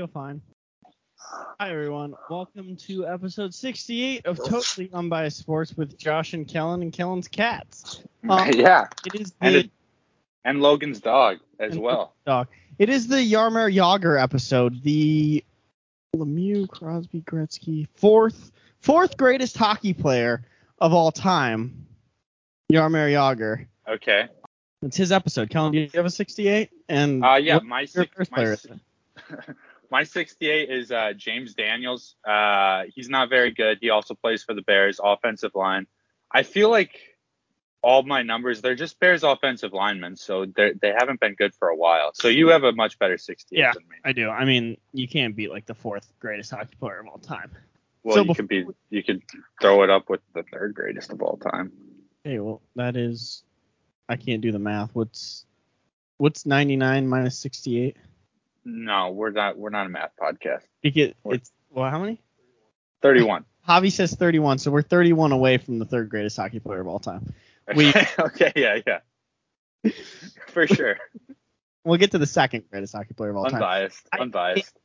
feel fine. Hi, everyone. Welcome to episode 68 of Totally Unbiased Sports with Josh and Kellen and Kellen's cats. Yeah. It is and Logan's dog as well. Dog. It is the Jaromír Jágr episode, the Lemieux, Crosby, Gretzky, fourth greatest hockey player of all time, Jaromír Jágr. Okay. It's his episode. Kellen, do you have a 68? And yeah, my 68 is James Daniels. He's not very good. He also plays for the Bears offensive line. I feel like all my numbers, they're just Bears offensive linemen, so they haven't been good for a while. So you have a much better 68 than me. I do. I mean, you can't beat like the fourth greatest hockey player of all time. Well, so you could throw it up with the third greatest of all time. Hey, well, that is... I can't do the math. What's 99 minus 68? No, we're not a math podcast. Because it's how many? 31. Javi says 31, so we're 31 away from the third greatest hockey player of all time. Okay, yeah. For sure. We'll get to the second greatest hockey player of all time. Unbiased.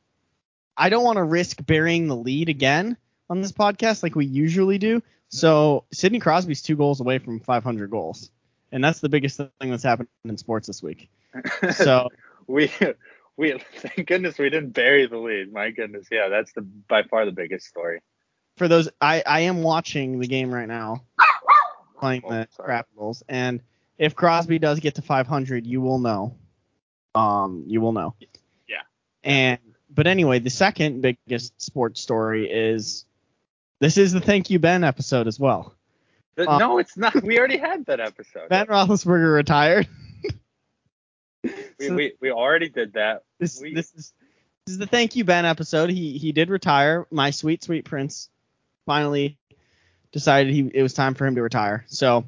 I don't want to risk burying the lead again on this podcast like we usually do. So Sidney Crosby's 2 goals away from 500 goals. And that's the biggest thing that's happened in sports this week. So we thank goodness we didn't bury the lead. My goodness, yeah, that's by far the biggest story. For those, I am watching the game right now, playing the crap goals. And if Crosby does get to 500, you will know. You will know. Yeah. But anyway, the second biggest sports story is this is the Thank You Ben episode as well. No, it's not. We already had that episode. Ben Roethlisberger retired. we already did that. This is the Thank You Ben episode. He did retire. My sweet prince finally decided it was time for him to retire. So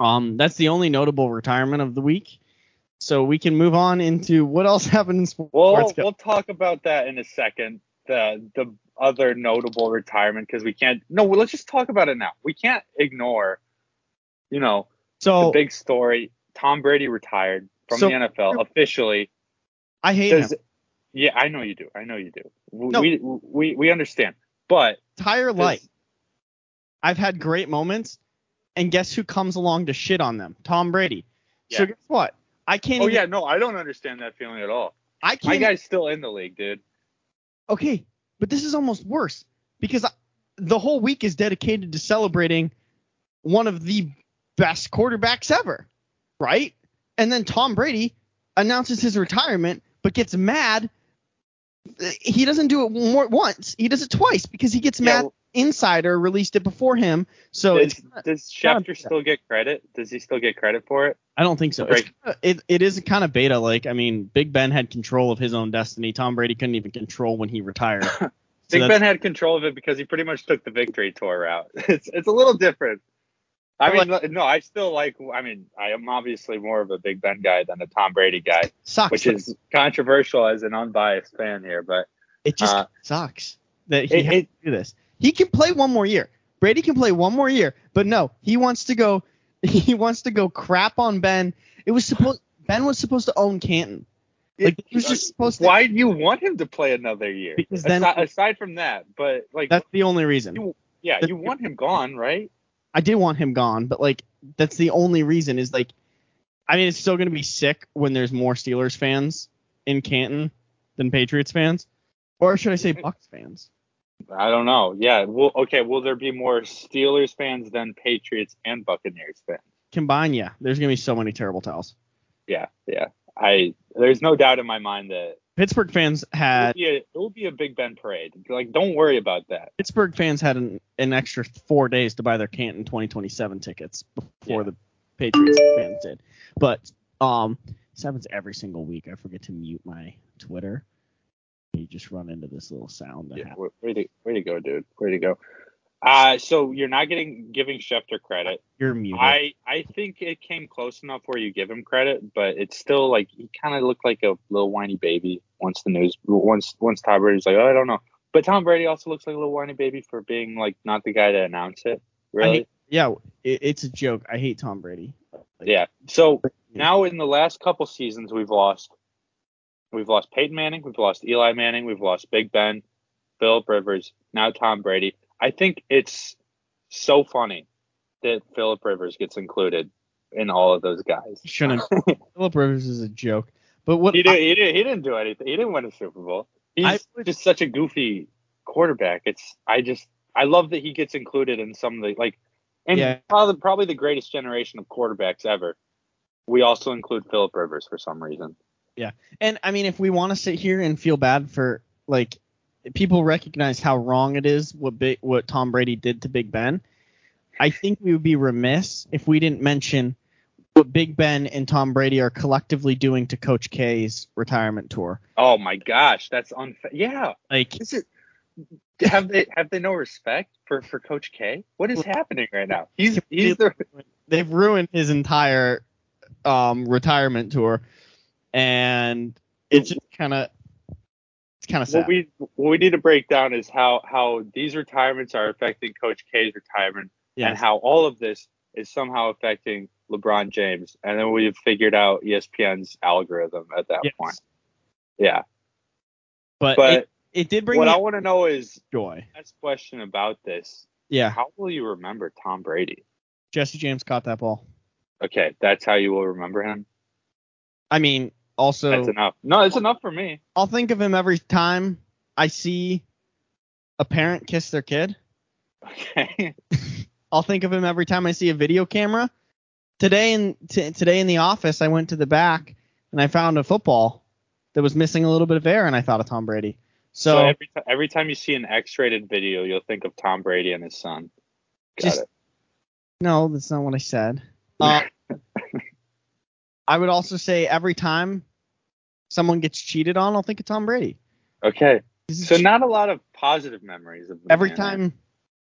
that's the only notable retirement of the week. So we can move on into what else happened in sports. We'll talk about that in a second. The other notable retirement, because we can't. No, let's just talk about it now. We can't ignore, the big story. Tom Brady retired from the NFL officially. I hate him. Yeah, I know you do. No, we understand. But entire life, I've had great moments, and guess who comes along to shit on them? Tom Brady. Yeah. So guess what? I can't. Oh yeah, no, I don't understand that feeling at all. I can't. My guy's still in the league, dude. Okay, but this is almost worse because the whole week is dedicated to celebrating one of the best quarterbacks ever, right? And then Tom Brady announces his retirement but gets mad. He doesn't do it once. He does it twice because he gets mad. Well, Insider released it before him. So does Schefter still get credit? Does he still get credit for it? I don't think so. It is kind of beta. I mean, Big Ben had control of his own destiny. Tom Brady couldn't even control when he retired. Big Ben had control of it because he pretty much took the victory tour route. It's a little different. I am obviously more of a Big Ben guy than a Tom Brady guy, which is controversial as an unbiased fan here, but it just sucks that he had to do this. He can play one more year. Brady can play one more year, but no, he wants to go crap on Ben. Ben was supposed to own Canton. Why do you want him to play another year? Because aside from that, but that's the only reason. You want him gone, right? I did want him gone, but that's the only reason is it's still going to be sick when there's more Steelers fans in Canton than Patriots fans, or should I say Bucs fans? I don't know. Yeah. Well, okay. Will there be more Steelers fans than Patriots and Buccaneers fans combined? Yeah. There's gonna be so many terrible towels. Yeah. Yeah. There's no doubt in my mind that Pittsburgh fans had. It will be a Big Ben parade. Don't worry about that. Pittsburgh fans had an extra 4 days to buy their Canton 2027 tickets before the Patriots fans did. But this happens every single week. I forget to mute my Twitter. You just run into this little sound. Way to go, dude. Way to go. So you're not giving Schefter credit. You're muted. I think it came close enough where you give him credit, but it's still he kind of looked like a little whiny baby once Tom Brady's I don't know. But Tom Brady also looks like a little whiny baby for being not the guy to announce it. Really? It's a joke. I hate Tom Brady. Now in the last couple seasons we've lost We've lost Peyton Manning. We've lost Eli Manning. We've lost Big Ben, Philip Rivers, now Tom Brady. I think it's so funny that Philip Rivers gets included in all of those guys. Shouldn't. Philip Rivers is a joke. But what he didn't do anything. He didn't win a Super Bowl. He's just such a goofy quarterback. I love that he gets included in some of the probably the greatest generation of quarterbacks ever. We also include Philip Rivers for some reason. Yeah. And I mean, if we want to sit here and feel bad for people recognize how wrong it is what Tom Brady did to Big Ben, I think we would be remiss if we didn't mention what Big Ben and Tom Brady are collectively doing to Coach K's retirement tour. Oh my gosh, that's unfair. Yeah. Have they no respect for Coach K? What is happening right now? They've ruined his entire retirement tour. And it's kind of sad. What we need to break down is how these retirements are affecting Coach K's retirement, yes, and how all of this is somehow affecting LeBron James. And then we've figured out ESPN's algorithm at that point. Yeah. But it did bring. What I want to know is joy. Last question about this. Yeah. How will you remember Tom Brady? Jesse James caught that ball. Okay, that's how you will remember him. I mean, also. That's enough. No, it's enough for me. I'll think of him every time I see a parent kiss their kid. Okay. I'll think of him every time I see a video camera. Today in the office, I went to the back and I found a football that was missing a little bit of air, and I thought of Tom Brady. So every time you see an X-rated video, you'll think of Tom Brady and his son. Got it. No, that's not what I said. I would also say every time someone gets cheated on, I'll think of Tom Brady. Okay. So not a lot of positive memories of every time.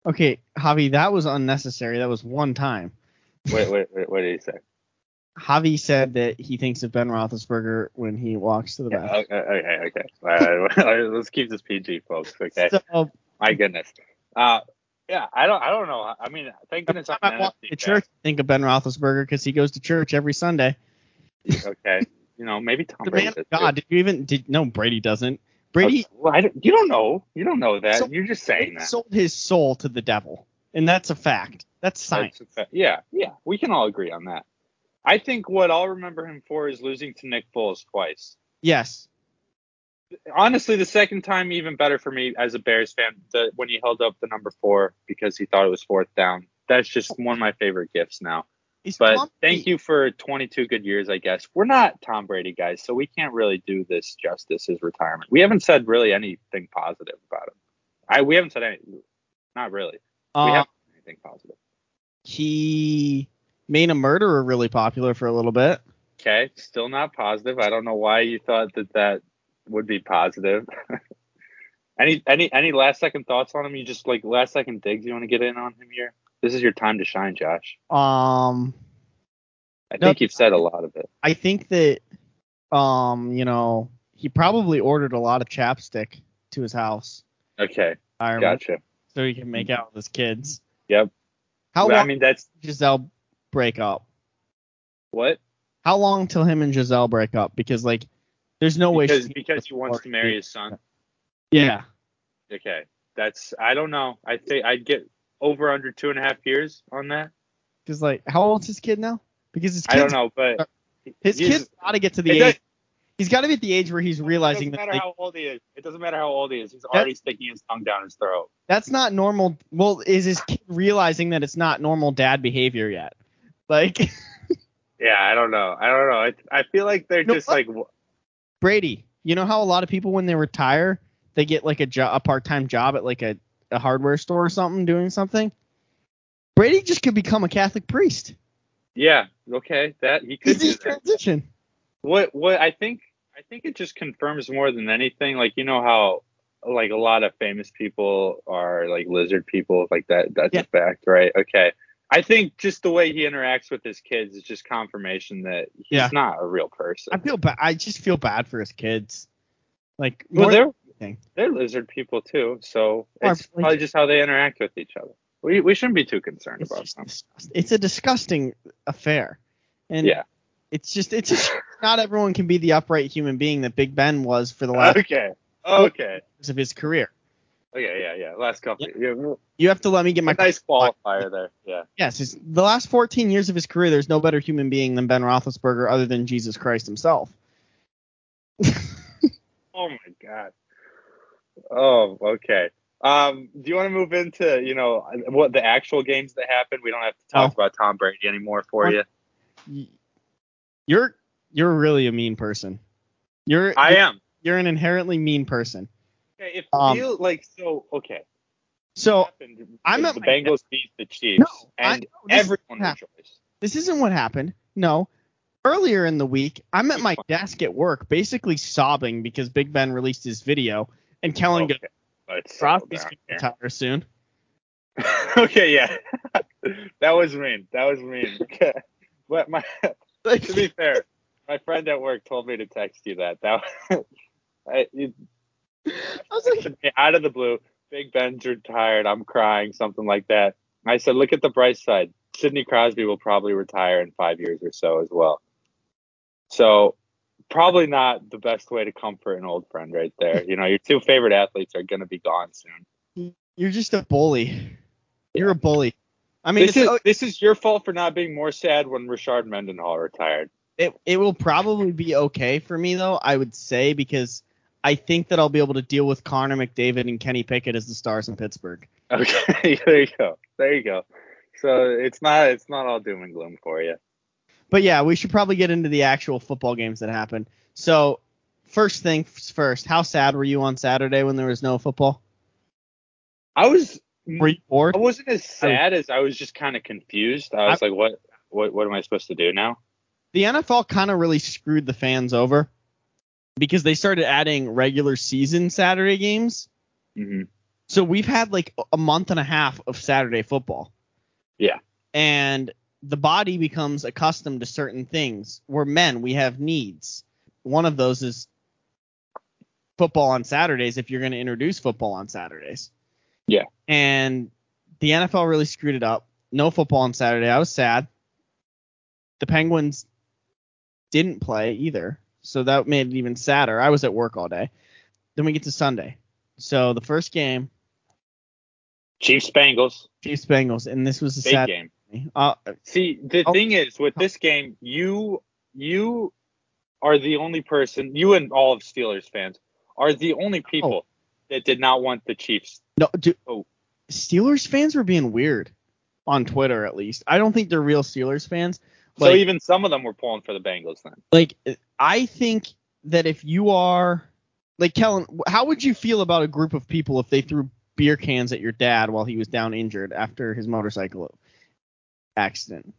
Okay, Javi, that was unnecessary. That was one time. Wait, what did he say? Javi said that he thinks of Ben Roethlisberger when he walks to the bathroom. Okay. Let's keep this PG, folks. Okay. So, my goodness. I don't know. I mean, thank goodness I'm at the church. Think of Ben Roethlisberger because he goes to church every Sunday. Okay. You know, maybe Tom Brady. God, did you even? No, Brady doesn't. Brady. Okay. Well, you don't know. You don't know that. So, you're just saying that. He sold his soul to the devil, and that's a fact. That's science. That's yeah. We can all agree on that. I think what I'll remember him for is losing to Nick Foles twice. Yes. Honestly, the second time, even better for me as a Bears fan, when he held up the number 4 because he thought it was 4th down. That's just one of my favorite gifts now. But thank you for 22 good years, I guess. We're not Tom Brady guys, so we can't really do this justice, his retirement. We haven't said really anything positive about him. We haven't said anything. Not really. We haven't said anything positive. He made A Murderer really popular for a little bit. Okay, still not positive. I don't know why you thought that would be positive. Any last second thoughts on him? You just last second digs you want to get in on him here? This is your time to shine, Josh. I think you've said a lot of it. I think that he probably ordered a lot of chapstick to his house. Okay, gotcha. So he can make out with his kids. Yep. That's Giselle break up. What? How long till him and Giselle break up? Because there's no way because he wants to marry his son. Yeah. Okay, that's I don't know. I think I'd get over under 2.5 years on that. Because how old's his kid now? Because his kid, I don't know, but his kid's got to get to the age. He's got to be at the age where he's realizing that. It doesn't matter how old he is. He's already sticking his tongue down his throat. That's not normal. Well, is his kid realizing that it's not normal dad behavior yet? Yeah, I don't know. I feel like they're Brady. You know how a lot of people when they retire, they get a part-time job at a hardware store or something, doing something. Brady just could become a Catholic priest. Yeah. Okay. That he could do that. Transition. What I think it just confirms more than anything. You know how a lot of famous people are lizard people that. That's a fact, right? Okay. I think just the way he interacts with his kids is just confirmation that he's not a real person. I just feel bad for his kids. They're lizard people too, so it's probably just how they interact with each other. We shouldn't be too concerned about them. It's a disgusting affair. And It's just not everyone can be the upright human being that Big Ben was for the last years of his career. Last couple. Yeah. You have to let me get my nice qualifier there. Yeah. Yes, it's the last 14 years of his career. There's no better human being than Ben Roethlisberger, other than Jesus Christ himself. Oh my God. Oh, okay. Do you want to move into, you know, what the actual games that happened? We don't have to talk about Tom Brady anymore for you. You're really a mean person. I am. You're an inherently mean person. Okay, So I'm at the Bengals beat the Chiefs everyone rejoiced. This isn't what happened. No. Earlier in the week, I'm at my desk at work basically sobbing because Big Ben released his video and Kellen goes, Crosby's going to retire soon. Okay, yeah. That was mean. Okay. But to be fair, my friend at work told me to text you that. I was like, out of the blue, Big Ben's retired, I'm crying, something like that. I said, look at the bright side. Sidney Crosby will probably retire in 5 years or so as well. So probably not the best way to comfort an old friend right there. You know, your two favorite athletes are going to be gone soon. You're just a bully. You're a bully. I mean, this is your fault for not being more sad when Richard Mendenhall retired. It will probably be okay for me, though, I would say, because I think that I'll be able to deal with Connor McDavid and Kenny Pickett as the stars in Pittsburgh. Okay, there you go. So it's not all doom and gloom for you. But yeah, we should probably get into the actual football games that happened. So first things first, how sad were you on Saturday when there was no football? Were you bored? I wasn't as sad as I was just kind of confused. I was like, what am I supposed to do now? The NFL kind of really screwed the fans over because they started adding regular season Saturday games. Mm-hmm. So we've had like a month and a half of Saturday football. Yeah. And the body becomes accustomed to certain things. We're men. We have needs. One of those is football on Saturdays if you're going to introduce football on Saturdays. Yeah. And the NFL really screwed it up. No football on Saturday. I was sad. The Penguins didn't play either, so that made it even sadder. I was at work all day. Then we get to Sunday. So the first game. Chiefs Bengals, and this was a sad game. See, the thing is, with this game, you are the only person, you and all of Steelers fans, are the only people that did not want the Chiefs. No, Steelers fans were being weird on Twitter, at least. I don't think they're real Steelers fans. Like, so even some of them were pulling for the Bengals then. Like, I think that if you are, like, Kellen, how would you feel about a group of people if they threw beer cans at your dad while he was down injured after his motorcycle accident?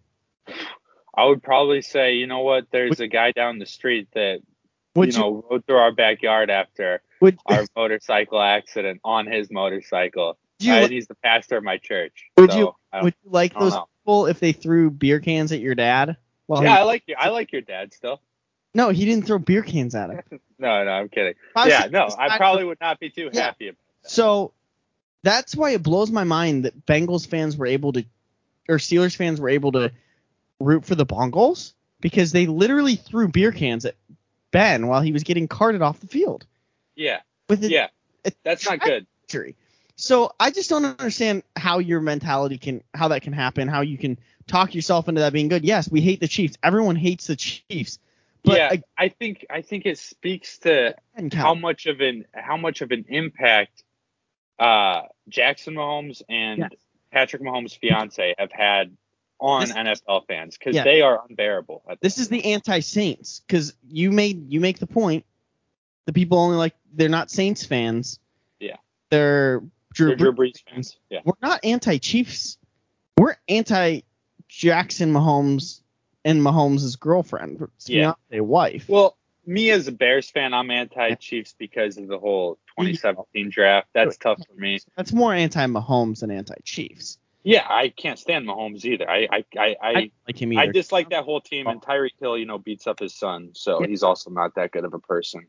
I would probably say, you know what, there's a guy down the street that rode through our backyard after our motorcycle accident on his motorcycle. He's the pastor of my church. Would you like those people if they threw beer cans at your dad? I like your dad still. No, he didn't throw beer cans at him. no, I'm kidding. I probably would not be too happy about that. So that's why it blows my mind that Steelers fans were able to root for the Bengals, because they literally threw beer cans at Ben while he was getting carted off the field. Yeah. That's not good. Injury. So I just don't understand how your mentality how that can happen, how you can talk yourself into that being good. Yes, we hate the Chiefs. Everyone hates the Chiefs. But yeah, I think it speaks to how much of an impact Jackson Mahomes and Patrick Mahomes' fiance have had on NFL fans, because they are unbearable. This is the anti-Saints, because you make the point. The people they're not Saints fans. Yeah, they're Drew Brees fans. Yeah. We're not anti-Chiefs. We're anti-Jackson Mahomes and Mahomes' girlfriend, fiance, wife. Well, me as a Bears fan, I'm anti-Chiefs because of the whole 2017 draft. That's tough for me. That's more anti-Mahomes than anti-Chiefs. Yeah, I can't stand Mahomes either. I like him either. I dislike that whole team, and Tyreek Hill, beats up his son, so he's also not that good of a person.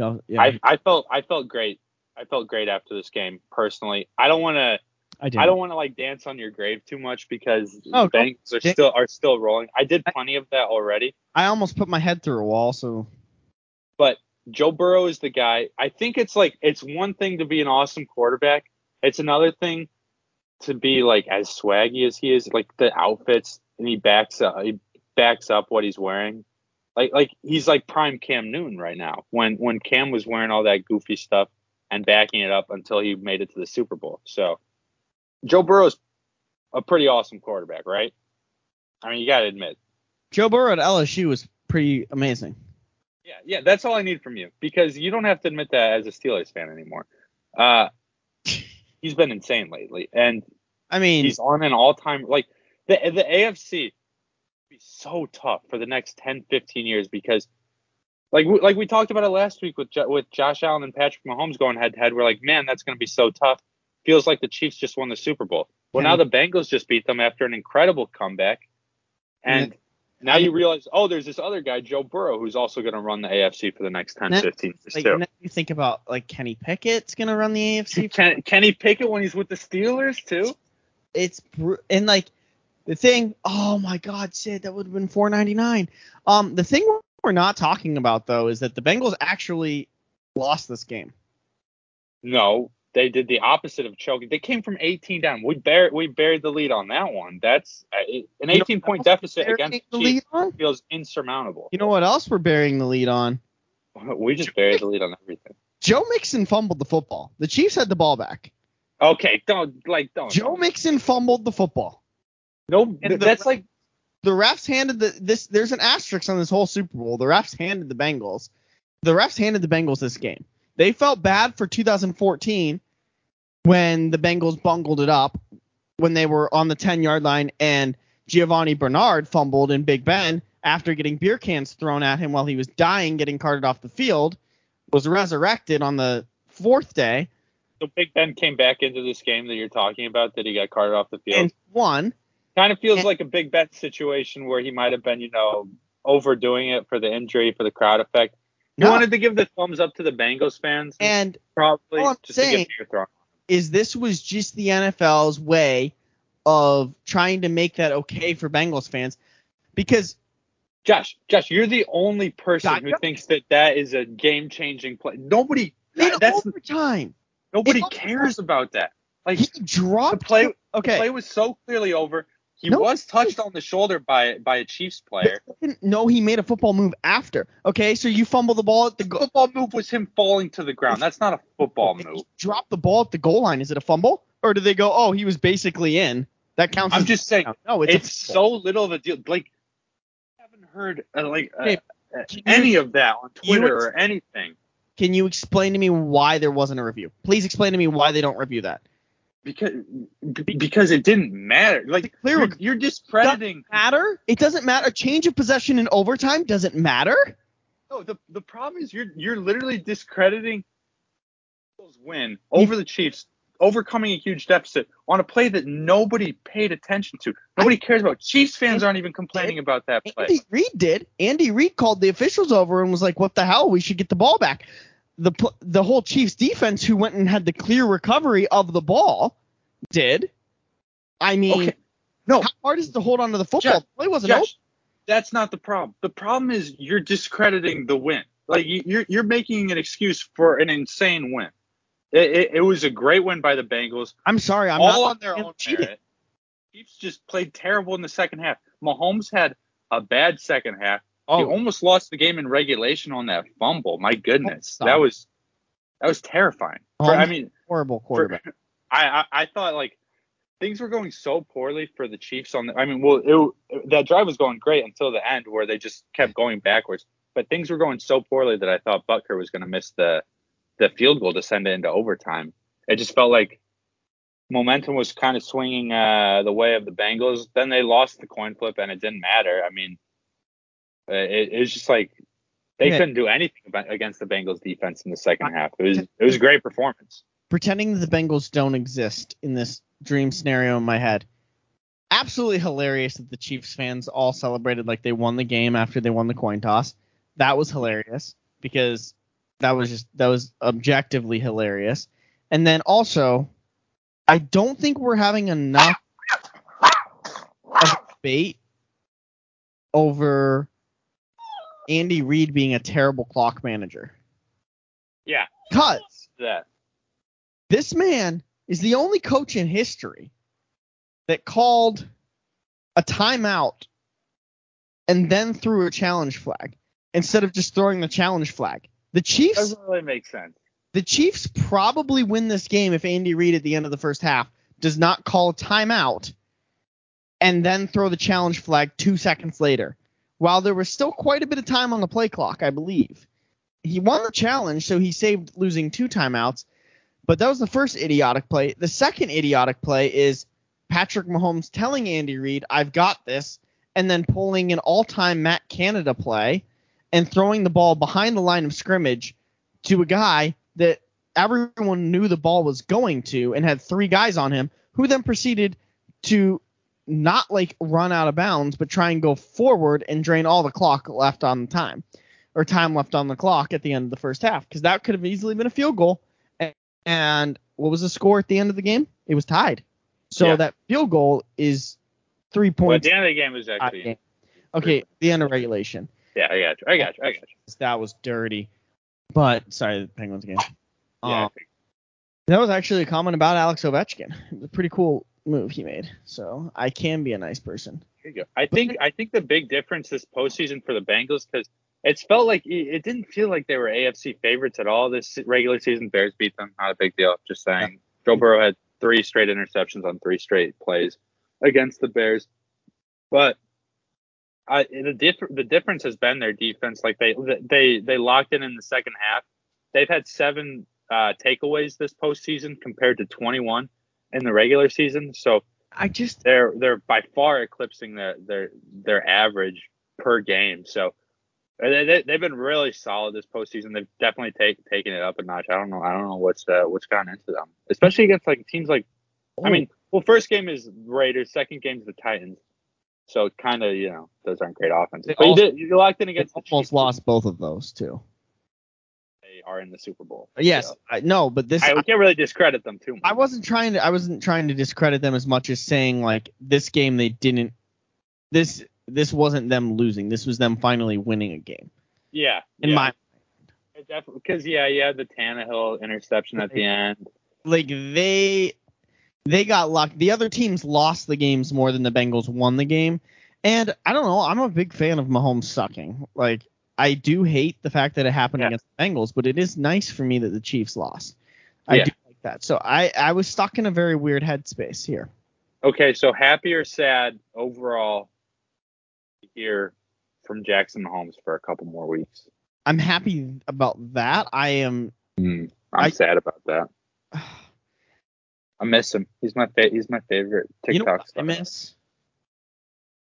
I felt great after this game personally. I don't want to I did. I don't want to like dance on your grave too much because Bengals are still rolling. I did plenty of that already. I almost put my head through a wall. So, but Joe Burrow is the guy. I think it's like, it's one thing to be an awesome quarterback. It's another thing to be like as swaggy as he is, like the outfits, and he backs up what he's wearing. Like he's like prime Cam Newton right now. When Cam was wearing all that goofy stuff and backing it up until he made it to the Super Bowl. So Joe Burrow's a pretty awesome quarterback, right? I mean, you got to admit. Joe Burrow at LSU was pretty amazing. Yeah, that's all I need from you, because you don't have to admit that as a Steelers fan anymore. He's been insane lately, and I mean, he's on an all-time like the AFC will be so tough for the next 10-15 years, because like we talked about it last week with Josh Allen and Patrick Mahomes going head-to-head. We're like, man, that's going to be so tough. Feels like the Chiefs just won the Super Bowl. Well, now the Bengals just beat them after an incredible comeback, and now you realize, oh, there's this other guy, Joe Burrow, who's also going to run the AFC for the next 10-15 years, too. And then you think about, like, Kenny Pickett's going to run the AFC. Kenny Pickett when he's with the Steelers, too? And, like, the thing – oh, my God, Sid, that would have been $4.99. The thing we're not talking about, though, is that the Bengals actually lost this game. No, they did the opposite of choking. They came from 18 down. We buried the lead on that one. That's an 18-point deficit against the Chiefs feels insurmountable. You know what else we're burying the lead on? We just buried the lead on everything. Joe Mixon fumbled the football. The Chiefs had the ball back. Okay, don't. Joe Mixon fumbled the football. No, that's like the refs handed this. There's an asterisk on this whole Super Bowl. The refs handed the Bengals this game. They felt bad for 2014. When the Bengals bungled it up, when they were on the 10-yard line and Giovanni Bernard fumbled in Big Ben after getting beer cans thrown at him while he was dying, getting carted off the field, was resurrected on the fourth day. So Big Ben came back into this game that you're talking about, that he got carted off the field. And won. Kind of feels like a Big Ben situation where he might have been, overdoing it for the injury, for the crowd effect. You wanted to give the thumbs up to the Bengals fans. And probably just to get beer thrown. Is this was just the NFL's way of trying to make that okay for Bengals fans, because Josh, you're the only person who thinks that is a game-changing play. Nobody Nobody cares about that. Like he dropped the play. Okay, the play was so clearly over. He was touched on the shoulder by a Chiefs player. No, he made a football move after. Okay, so you fumble the ball at the goal. The football move was him falling to the ground. That's not a football move. Drop the ball at the goal line. Is it a fumble? Or do they go, oh, he was basically in? That counts as saying, no, it's so little of a deal. Like, I haven't heard any of that on Twitter or anything. Can you explain to me why there wasn't a review? Please explain to me why they don't review that. Because it didn't matter. Like you're discrediting. Matter? It doesn't matter. A change of possession in overtime doesn't matter. No, the problem is you're literally discrediting Bengals' win over the Chiefs, overcoming a huge deficit on a play that nobody paid attention to. Nobody cares about. Chiefs fans aren't even complaining about that play. Andy Reid did. Andy Reid called the officials over and was like, "What the hell? We should get the ball back." The whole Chiefs defense, who went and had the clear recovery of the ball, did. I mean, how hard is it to hold on to the football? The play wasn't open. That's not the problem. The problem is you're discrediting the win. Like you're making an excuse for an insane win. It was a great win by the Bengals. I'm sorry, I'm all not on their own merit. Chiefs just played terrible in the second half. Mahomes had a bad second half. Oh. He almost lost the game in regulation on that fumble. My goodness, that was terrifying. Horrible quarterback. I thought like things were going so poorly for the Chiefs on. That drive was going great until the end where they just kept going backwards. But things were going so poorly that I thought Butker was going to miss the field goal to send it into overtime. It just felt like momentum was kind of swinging the way of the Bengals. Then they lost the coin flip and it didn't matter. I mean. It was just like they couldn't do anything against the Bengals defense in the second half. It was a great performance. Pretending the Bengals don't exist in this dream scenario in my head. Absolutely hilarious that the Chiefs fans all celebrated like they won the game after they won the coin toss. That was hilarious because that was objectively hilarious. And then also I don't think we're having enough of debate over Andy Reid being a terrible clock manager. Yeah. Because this man is the only coach in history that called a timeout and then threw a challenge flag instead of just throwing the challenge flag. The Chiefs doesn't really make sense. The Chiefs probably win this game if Andy Reid at the end of the first half does not call a timeout and then throw the challenge flag 2 seconds later. While there was still quite a bit of time on the play clock, I believe. He won the challenge, so he saved losing 2 timeouts. But that was the first idiotic play. The second idiotic play is Patrick Mahomes telling Andy Reid, I've got this, and then pulling an all-time Matt Canada play and throwing the ball behind the line of scrimmage to a guy that everyone knew the ball was going to and had 3 guys on him, who then proceeded to not like run out of bounds, but try and go forward and drain all the clock left on the time, or time left on the clock at the end of the first half, because that could have easily been a field goal. And what was the score at the end of the game? It was tied. So that field goal is 3 points. Well, at the end of the game was actually. Game. Okay, the end of regulation. Yeah, I got you. That was dirty. But, sorry, the Penguins game. That was actually a comment about Alex Ovechkin. It was a pretty cool move he made. So, I can be a nice person. There you go. I think the big difference this postseason for the Bengals, because it's felt like it didn't feel like they were AFC favorites at all. This regular season, Bears beat them. Not a big deal. Just saying. Yeah. Joe Burrow had 3 straight interceptions on 3 straight plays against the Bears. But the difference has been their defense. Like they locked in the second half. They've had 7 takeaways this postseason compared to 21 in the regular season. So they're by far eclipsing their average per game. So they've been really solid this postseason. They've definitely taken it up a notch. I don't know what's gone into them, especially against like teams like. I mean, well, first game is Raiders, second game is the Titans. So kind of, those aren't great offenses. But you locked in against the Chiefs. Almost lost both of those too. They are in the Super Bowl. Yes, so. I can't really discredit them too much. I wasn't trying to discredit them as much as saying like this game they didn't. This wasn't them losing. This was them finally winning a game. Yeah. In my definitely, because you had the Tannehill interception at the end. Like they got lucky. The other teams lost the games more than the Bengals won the game. And I don't know. I'm a big fan of Mahomes sucking. Like I do hate the fact that it happened against the Bengals, but it is nice for me that the Chiefs lost. I do like that. So I was stuck in a very weird headspace here. Okay, so happy or sad overall to hear from Jackson Mahomes for a couple more weeks? I'm happy about that. I'm sad about that. I miss him. He's my favorite TikTok star.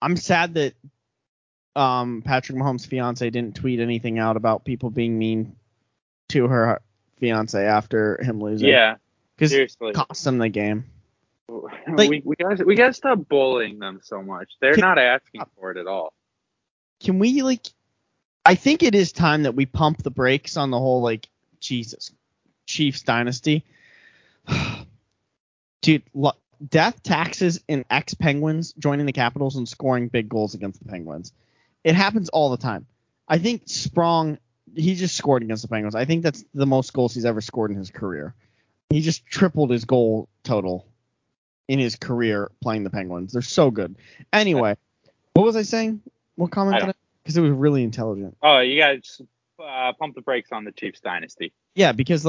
I'm sad that Patrick Mahomes' fiance didn't tweet anything out about people being mean to her fiance after him losing. Yeah, because it cost him the game. Like, we gotta stop bullying them so much. They're not asking for it at all. Can we I think it is time that we pump the brakes on the whole Chiefs dynasty. Dude, death, taxes, and ex-Penguins joining the Capitals and scoring big goals against the Penguins. It happens all the time. I think Sprong, he just scored against the Penguins. I think that's the most goals he's ever scored in his career. He just tripled his goal total in his career playing the Penguins. They're so good. Anyway, what was I saying? What comment? Because it was really intelligent. Oh, you got to pump the brakes on the Chiefs dynasty. Yeah, because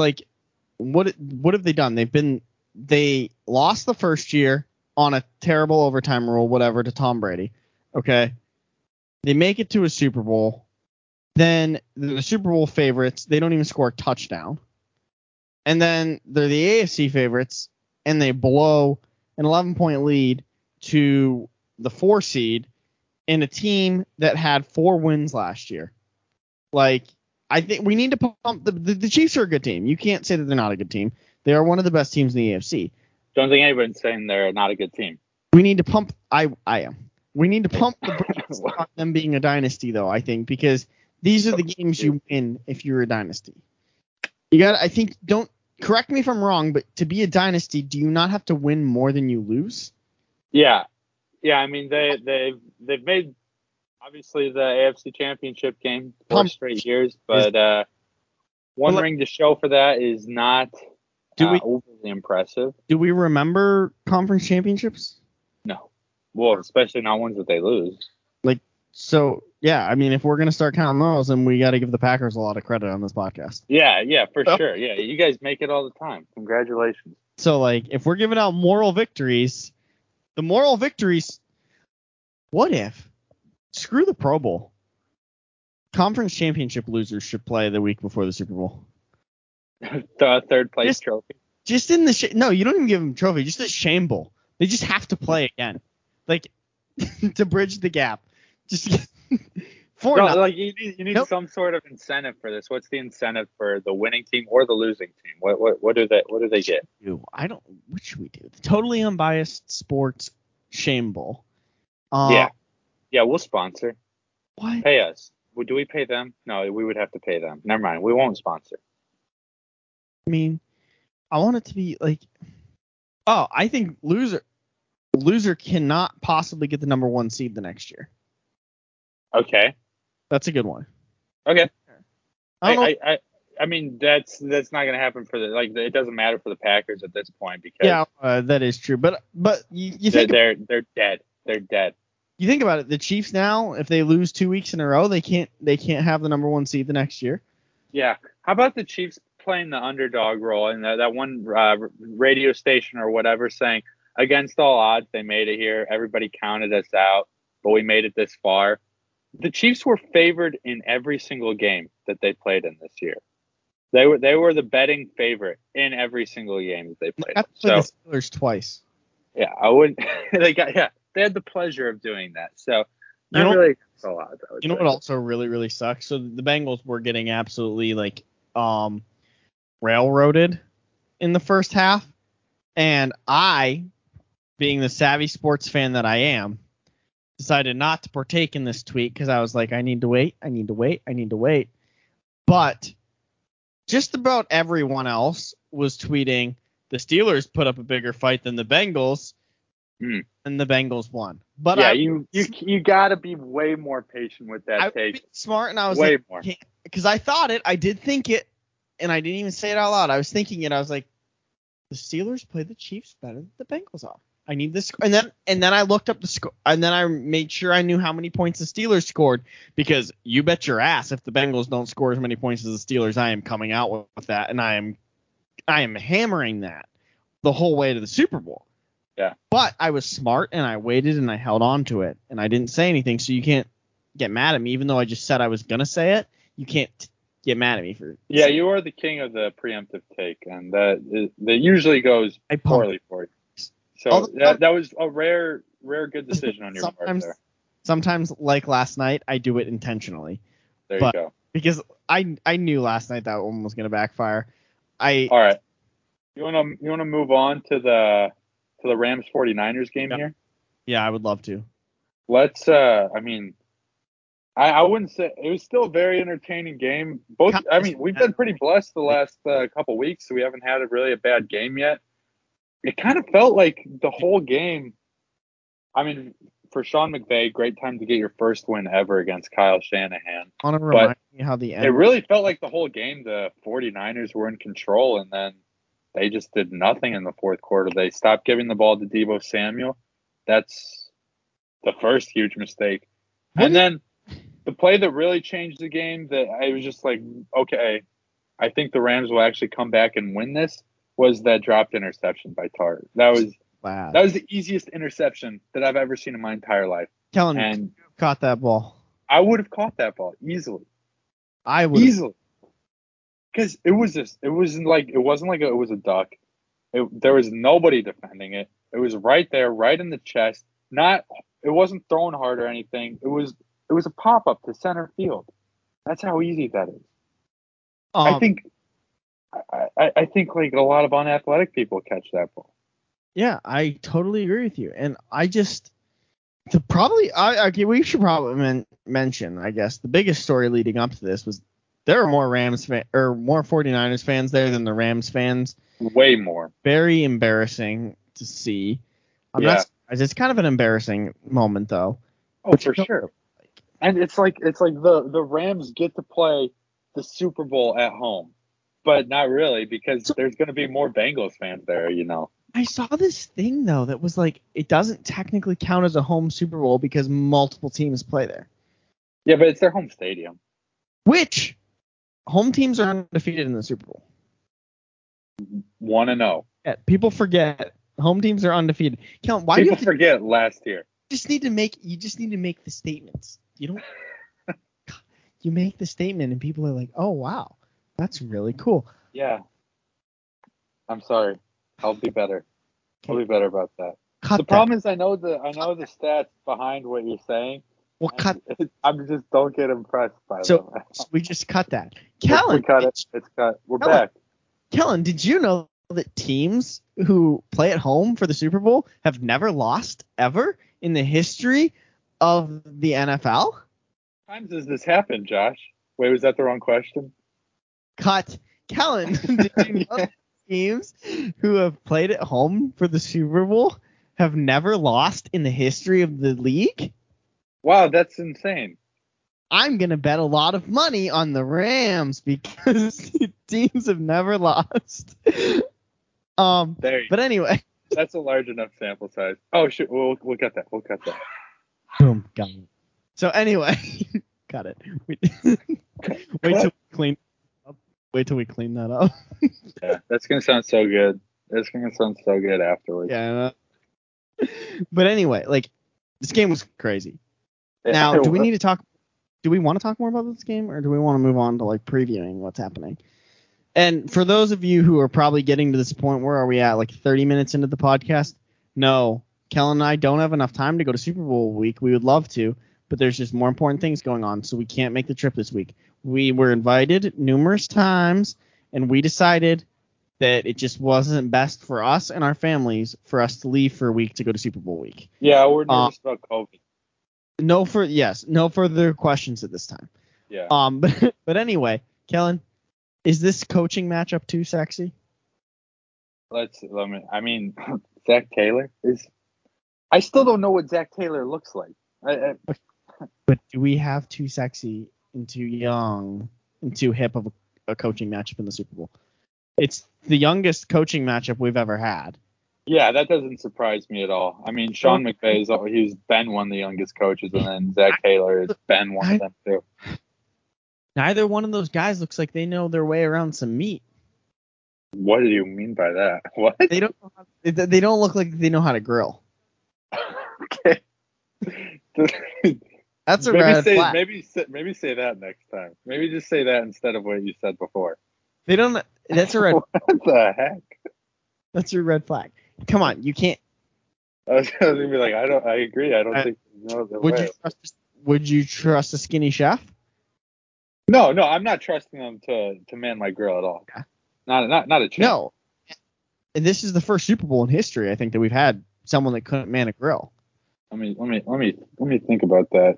what have they done? They lost the first year on a terrible overtime rule, whatever, to Tom Brady. Okay. They make it to a Super Bowl. Then the Super Bowl favorites, they don't even score a touchdown. And then they're the AFC favorites, and they blow an 11-point lead to the 4 seed in a team that had 4 wins last year. Like, I think we need to pump the Chiefs are a good team. You can't say that they're not a good team. They are one of the best teams in the AFC. Don't think anyone's saying they're not a good team. We need to pump. I am. We need to pump the brakes on them being a dynasty, though. I think because these are the games you win if you're a dynasty. You got. I think don't correct me if I'm wrong, but to be a dynasty, do you not have to win more than you lose? Yeah. Yeah, I mean, they've made, obviously, the AFC Championship game four straight years, but one ring to show for that is not overly impressive. Do we remember conference championships? No. Well, especially not ones that they lose. Like, so, yeah, I mean, if we're going to start counting those, then we got to give the Packers a lot of credit on this podcast. Yeah, for sure. Yeah, you guys make it all the time. Congratulations. So, like, if we're giving out moral victories, the moral victories, what if? Screw the Pro Bowl. Conference championship losers should play the week before the Super Bowl. The third place trophy. Just in the no, you don't even give them a trophy. Just a shame bowl. They just have to play again, like to bridge the gap. Just you need some sort of incentive for this. What's the incentive for the winning team or the losing team? What do they get? What should we do? The totally unbiased sports shame bowl. Yeah, we'll sponsor. What? Pay us. Do we pay them? No, we would have to pay them. Never mind. We won't sponsor. I mean, I want it to be like, I think loser cannot possibly get the number one seed the next year. Okay. That's a good one. Okay. I mean, that's not going to happen for it doesn't matter for the Packers at this point because. Yeah, that is true. But you think they're dead. They're dead. You think about it. The Chiefs now, if they lose 2 weeks in a row, they can't have the number one seed the next year. Yeah. How about the Chiefs playing the underdog role and that one radio station or whatever saying, against all odds, they made it here. Everybody counted us out, but we made it this far. The Chiefs were favored in every single game that they played in this year. They were the betting favorite in every single game that they played. I played the Steelers twice. Yeah, I wouldn't. They had the pleasure of doing that. So it's a lot. You know what also really, really sucks? So the Bengals were getting absolutely railroaded in the first half. And I, being the savvy sports fan that I am, decided not to partake in this tweet because I was like, I need to wait. But just about everyone else was tweeting, the Steelers put up a bigger fight than the Bengals. And the Bengals won. But yeah, you gotta be way more patient with that. I take. Smart, and I was way more because I did think it, and I didn't even say it out loud. I was thinking it. I was like, the Steelers play the Chiefs better than the Bengals are. I need this, and then I looked up the score, and then I made sure I knew how many points the Steelers scored because you bet your ass if the Bengals don't score as many points as the Steelers, I am coming out with that, and I am hammering that the whole way to the Super Bowl. Yeah. But I was smart and I waited and I held on to it and I didn't say anything. So you can't get mad at me, even though I just said I was going to say it. You can't get mad at me for. Yeah, you are the king of the preemptive take. And that usually goes poorly for you. So that was a rare good decision on your part there. Sometimes, like last night, I do it intentionally. There you go. Because I knew last night that one was going to backfire. All right. You want to move on to the Rams 49ers game here? Yeah, I would love to. Let's I wouldn't say it was still a very entertaining game. Both I mean, we've been pretty blessed the last couple weeks, so we haven't had a bad game yet. It kind of felt like the whole game, I mean, for Sean McVay, great time to get your first win ever against Kyle Shanahan. I want to remind you how the end. It really felt like the whole game the 49ers were in control, and then they just did nothing in the fourth quarter. They stopped giving the ball to Deebo Samuel. That's the first huge mistake. And then the play that really changed the game that I was just like, okay, I think the Rams will actually come back and win this was that dropped interception by Tarr. That was the easiest interception that I've ever seen in my entire life. Telling me you caught that ball. I would have caught that ball easily. I would easily. Because it was a duck. There was nobody defending it. It was right there, right in the chest. It wasn't thrown hard or anything. It was a pop up to center field. That's how easy that is. I think like a lot of unathletic people catch that ball. Yeah, I totally agree with you. And I just we should probably mention, I guess, the biggest story leading up to this was There are more Rams or more 49ers fans there than the Rams fans. Way more. Very embarrassing to see. I'm not surprised. It's kind of an embarrassing moment, though. Oh, for sure. And it's like the Rams get to play the Super Bowl at home, but not really because there's going to be more Bengals fans there, you know. I saw this thing, though, that was like it doesn't technically count as a home Super Bowl because multiple teams play there. Yeah, but it's their home stadium. Which home teams are undefeated in the Super Bowl. 1-0. Yeah, people forget home teams are undefeated. Kellen, why people forget last year? You just need to make the statements. You don't. You make the statement and people are like, "Oh wow, that's really cool." Yeah. I'm sorry. I'll be better. I'll be better about that. The problem is, I know the stats behind what you're saying. Well, I just don't get impressed by them. So we just cut that. Kellen, it's cut. We're back. Kellen, did you know that teams who play at home for the Super Bowl have never lost ever in the history of the NFL? How many times has this happened, Josh? Wait, was that the wrong question? Cut. Kellen, did you know teams who have played at home for the Super Bowl have never lost in the history of the league? Wow, that's insane. I'm going to bet a lot of money on the Rams because the teams have never lost. But anyway. That's a large enough sample size. Oh, shoot. We'll cut that. Boom. Got it. So anyway, got it. Wait till we clean that up. Yeah, that's going to sound so good. That's going to sound so good afterwards. Yeah. But anyway, like, this game was crazy. Now, do we want to talk more about this game, or do we want to move on to like previewing what's happening? And for those of you who are probably getting to this point, where are we at? Like 30 minutes into the podcast? No, Kellen and I don't have enough time to go to Super Bowl week. We would love to, but there's just more important things going on, so we can't make the trip this week. We were invited numerous times, and we decided that it just wasn't best for us and our families for us to leave for a week to go to Super Bowl week. Yeah, we're nervous about COVID. No further questions at this time. Yeah. But anyway, Kellen, is this coaching matchup too sexy? I mean, Zach Taylor is. I still don't know what Zach Taylor looks like. But do we have too sexy and too young and too hip of a coaching matchup in the Super Bowl? It's the youngest coaching matchup we've ever had. Yeah, that doesn't surprise me at all. I mean, Sean McVay he's been one of the youngest coaches, and then Zach Taylor has been one of them too. Neither one of those guys looks like they know their way around some meat. What do you mean by that? What? They don't look like they know how to grill. Okay. That's a red flag. Maybe say that next time. Maybe just say that instead of what you said before. They don't. That's a red. What the heck? That's your red flag. Come on, you can't. I was going to be like, I agree. I don't think. No, would you trust a skinny chef? No, I'm not trusting them to man my grill at all. Yeah. Not a chance. No. And this is the first Super Bowl in history, I think, that we've had someone that couldn't man a grill. I mean, let me think about that.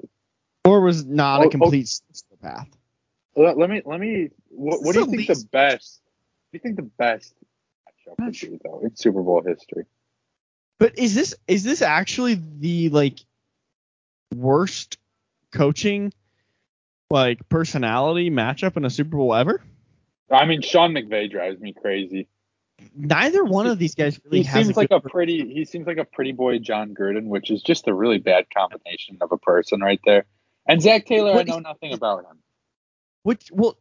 Or was not a complete psychopath. Let me. What do you think the best? Do you think the best? Though. It's Super Bowl history. But is this actually the like worst coaching like personality matchup in a Super Bowl ever? I mean, Sean McVay drives me crazy. Neither one of these guys really he seems like a pretty boy John Gruden, which is just a really bad combination of a person right there. And Zach Taylor, I know nothing about him.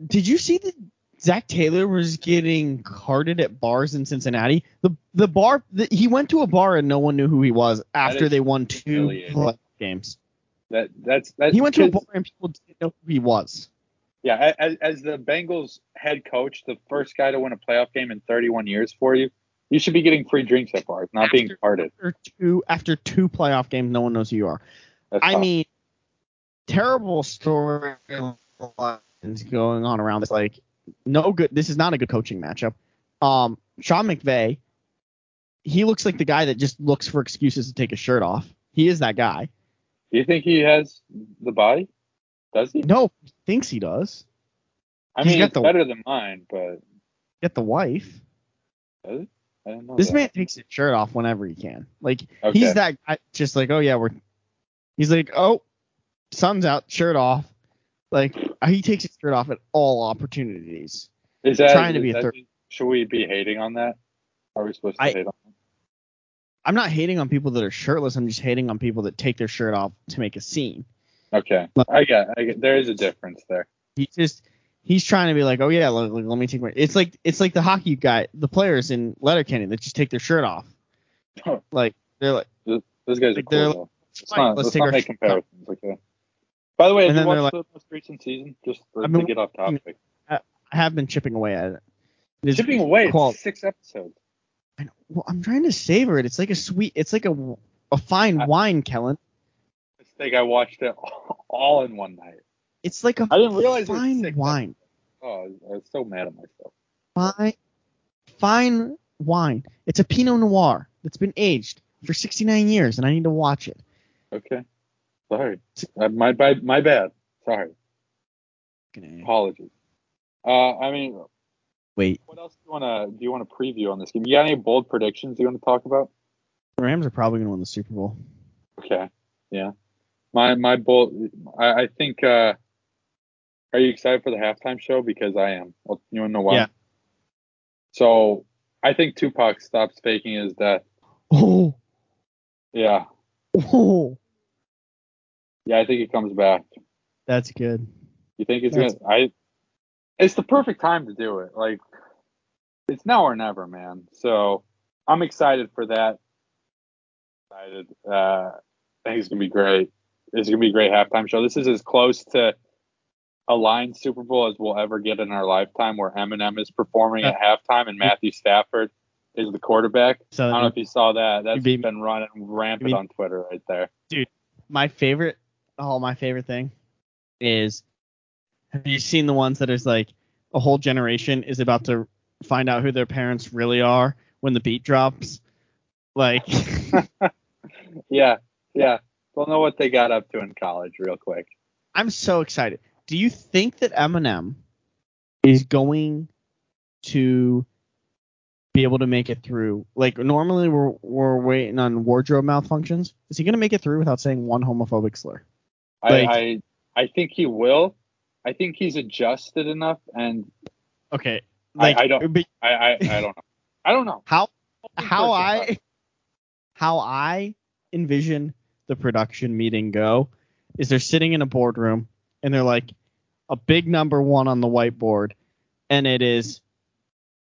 Did you see the Zach Taylor was getting carded at bars in Cincinnati. He went to a bar and no one knew who he was after they won 2 playoff games. He went to a bar and people didn't know who he was. Yeah, as the Bengals head coach, the first guy to win a playoff game in 31 years for you, you should be getting free drinks at bars, not being carded. After two playoff games, no one knows who you are. I mean, terrible storylines going on around this, like. No good. This is not a good coaching matchup. Sean McVay, he looks like the guy that just looks for excuses to take his shirt off. He is that guy. Do you think he has the body? Does he? No, he thinks he does. I mean, it's better than mine, but... Get the wife. Really? I didn't know this that. Man takes his shirt off whenever he can. Like, okay. He's that guy just like, oh, yeah, we're... He's like, oh, sun's out, shirt off. Like, he takes his shirt off at all opportunities. Is that... Trying to be a third. Should we be hating on that? Are we supposed to hate on that? I'm not hating on people that are shirtless. I'm just hating on people that take their shirt off to make a scene. Okay. Like, I get. There is a difference there. He's trying to be like, oh yeah, let me take my. It's like the hockey guy, the players in Letterkenny that just take their shirt off. Like they're like, those guys like, are cool. Let's not make comparisons. Okay. By the way, have you watched the most recent season? Just to get off topic. I have been chipping away at it. It's chipping away. It's 6 episodes. I know. Well, I'm trying to savor it. It's like a sweet. It's like a fine wine, Kellen. I think I watched it all in one night. It's like a fine wine. Oh, I was so mad at myself. Fine wine. It's a Pinot Noir that's been aged for 69 years, and I need to watch it. Okay. Sorry. My bad. Sorry. Apologies. I mean, wait. What else do you want to preview on this game? You got any bold predictions you want to talk about? The Rams are probably going to win the Super Bowl. Okay. Yeah. My bold. I think. Are you excited for the halftime show? Because I am. Well, you want to know why? Yeah. So I think Tupac stops faking his death. Oh. Yeah. Oh. Yeah, I think he comes back. That's good. You think it's good? It's the perfect time to do it. Like, it's now or never, man. So I'm excited for that. Excited. I think it's gonna be great. It's gonna be a great halftime show. This is as close to a live Super Bowl as we'll ever get in our lifetime, where Eminem is performing at halftime and Matthew Stafford is the quarterback. So I don't know if you saw that. That's been running rampant on Twitter right there. Dude, my favorite thing is, have you seen the ones that is like a whole generation is about to find out who their parents really are when the beat drops? Like, yeah, they'll know what they got up to in college real quick. I'm so excited. Do you think that Eminem is going to be able to make it through? Like, normally we're waiting on wardrobe malfunctions. Is he going to make it through without saying one homophobic slur? Like, I think he will. I think he's adjusted enough and okay. Like, I don't know. I don't know how I envision the production meeting go is they're sitting in a boardroom. And they're like a big number one on the whiteboard. And it is,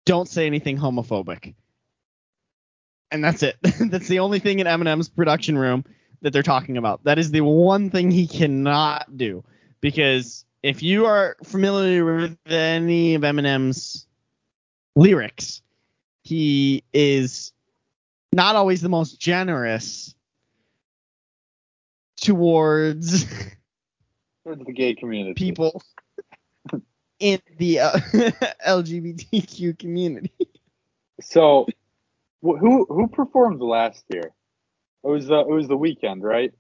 don't say anything homophobic. And that's it. That's the only thing in Eminem's production room that they're talking about. That is the one thing he cannot do. Because if you are familiar with any of Eminem's lyrics, he is not always the most generous towards... the gay community. People in the LGBTQ community. So, who performed last year? It was the Weeknd, right?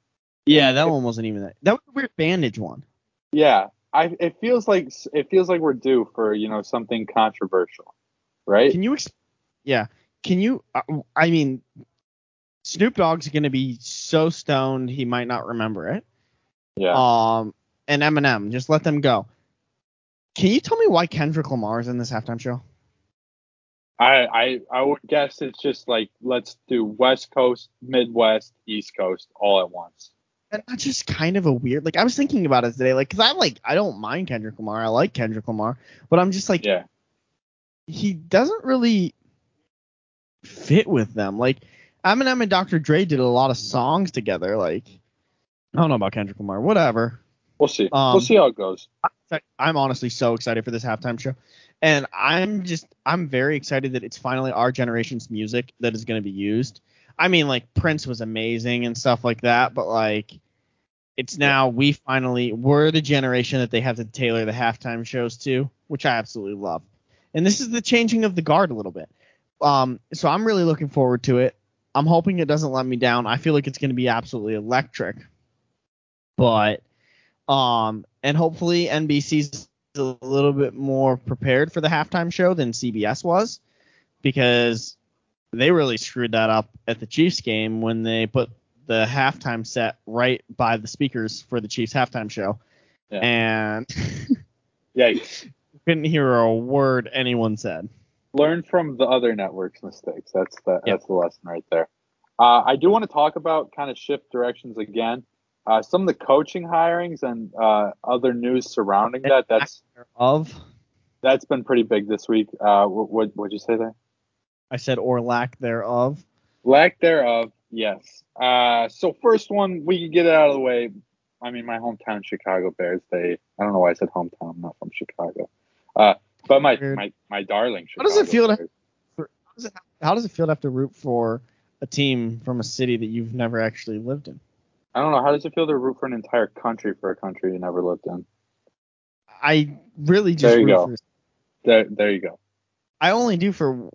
Yeah, that one wasn't even that. That was a weird bandage one. Yeah, it feels like we're due for, you know, something controversial, right? Can you? I mean, Snoop Dogg's gonna be so stoned he might not remember it. Yeah. And Eminem, just let them go. Can you tell me why Kendrick Lamar is in this halftime show? I would guess it's just like, let's do West Coast, Midwest, East Coast all at once. And that's just kind of a weird, like, I was thinking about it today, like, because I don't mind Kendrick Lamar. I like Kendrick Lamar, but I'm just like, yeah, he doesn't really fit with them. Like, Eminem and Dr. Dre did a lot of songs together. Like, I don't know about Kendrick Lamar. Whatever. We'll see. We'll see how it goes. I'm honestly so excited for this halftime show. And I'm very excited that it's finally our generation's music that is going to be used. I mean, like, Prince was amazing and stuff like that. But, like, it's now we're the generation that they have to tailor the halftime shows to, which I absolutely love. And this is the changing of the guard a little bit. So I'm really looking forward to it. I'm hoping it doesn't let me down. I feel like it's going to be absolutely electric. But, and hopefully NBC's a little bit more prepared for the halftime show than CBS was, because they really screwed that up at the Chiefs game when they put the halftime set right by the speakers for the Chiefs halftime show. Yeah. And yikes. Couldn't hear a word anyone said. Learn from the other network's mistakes. That's the lesson right there. I do want to talk about, kind of shift directions again, some of the coaching hirings and other news surrounding that. That's been pretty big this week. What'd you say there? I said, or lack thereof. Lack thereof, yes. So first one, we can get it out of the way. I mean, my hometown Chicago Bears, I don't know why I said hometown. I'm not from Chicago. But my darling Chicago Bears. How does it feel to have to root for a team from a city that you've never actually lived in? I don't know. How does it feel to root for an entire country for a country you never lived in? I really just root for... There you go. I only do for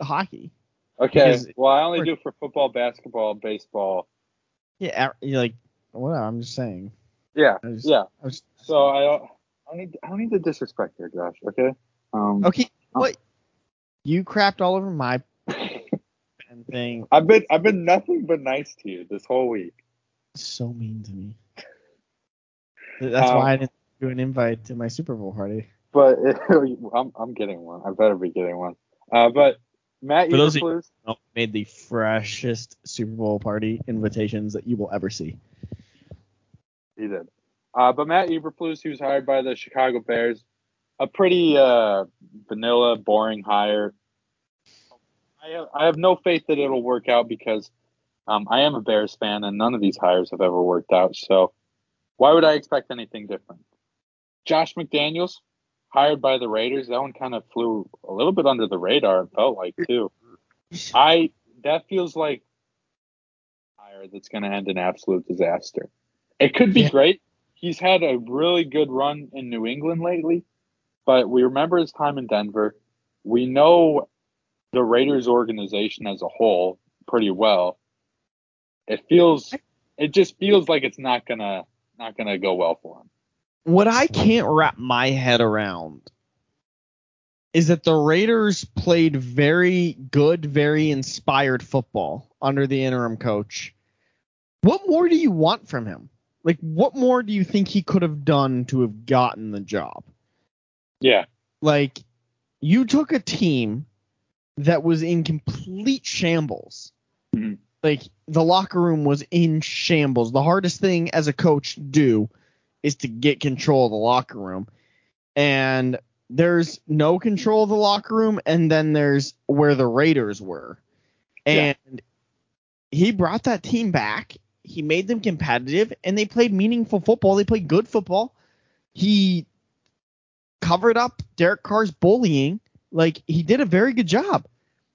hockey. Okay. Well, I only do for football, basketball, baseball. Yeah, well, I'm just saying. Yeah. So I don't need to disrespect here, Josh. Okay. Okay. What? You crapped all over my thing. I've been nothing but nice to you this whole week. So mean to me. That's why I didn't do an invite to my Super Bowl party. But I'm getting one. I better be getting one. But Matt, for those of you who made the freshest Super Bowl party invitations that you will ever see. He did. But Matt Eberflus, he was hired by the Chicago Bears, a pretty vanilla, boring hire. I have no faith that it'll work out because I am a Bears fan and none of these hires have ever worked out. So why would I expect anything different? Josh McDaniels, hired by the Raiders. That one kind of flew a little bit under the radar, it felt like, too. That feels like a hire that's going to end in absolute disaster. It could be great. He's had a really good run in New England lately, but we remember his time in Denver. We know the Raiders organization as a whole pretty well. It just feels like it's not gonna go well for him. What I can't wrap my head around is that the Raiders played very good, very inspired football under the interim coach. What more do you want from him? Like, what more do you think he could have done to have gotten the job? Yeah. Like, you took a team that was in complete shambles. Mm-hmm. Like, the locker room was in shambles. The hardest thing as a coach to do is to get control of the locker room. And there's no control of the locker room, and then there's where the Raiders were. And he brought that team back. He made them competitive, and they played meaningful football. They played good football. He covered up Derek Carr's bullying. Like, he did a very good job.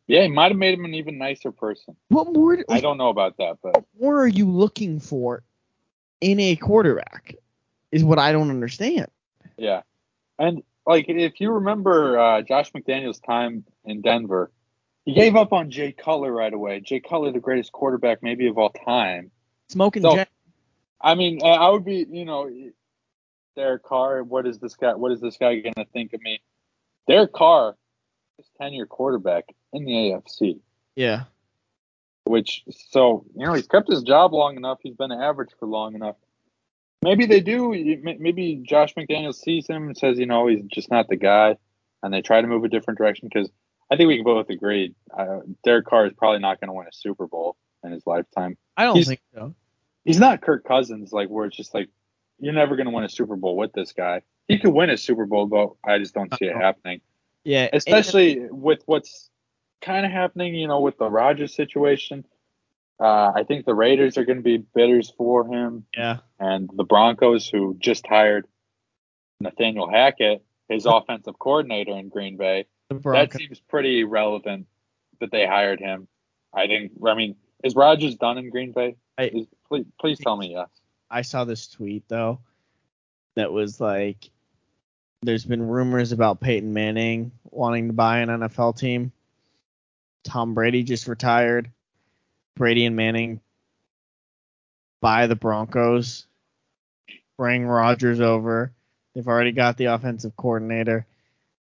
Yeah, he might have made him an even nicer person. What more? I don't know about that, but what more are you looking for in a quarterback is what I don't understand. Yeah. And, if you remember Josh McDaniels' time in Denver, he gave up on Jay Cutler right away. Jay Cutler, the greatest quarterback maybe of all time. Smoking Jay. I mean, I would be, Derek Carr, what is this guy going to think of me? Derek Carr is 10-year quarterback in the AFC. Yeah. He's kept his job long enough. He's been average for long enough. Maybe they do. Maybe Josh McDaniels sees him and says, he's just not the guy, and they try to move a different direction because I think we can both agree Derek Carr is probably not going to win a Super Bowl in his lifetime. I don't think so. He's not Kirk Cousins, where it's just you're never going to win a Super Bowl with this guy. He could win a Super Bowl, but I just don't see it happening. Yeah, especially with what's kind of happening, with the Rodgers situation. I think the Raiders are going to be bidders for him. Yeah, and the Broncos, who just hired Nathaniel Hackett, his offensive coordinator in Green Bay. That seems pretty relevant that they hired him. Is Rodgers done in Green Bay? Please tell me yes. I saw this tweet, though, that was there's been rumors about Peyton Manning wanting to buy an NFL team. Tom Brady just retired. Brady and Manning buy the Broncos, bring Rodgers over, They've already got the offensive coordinator,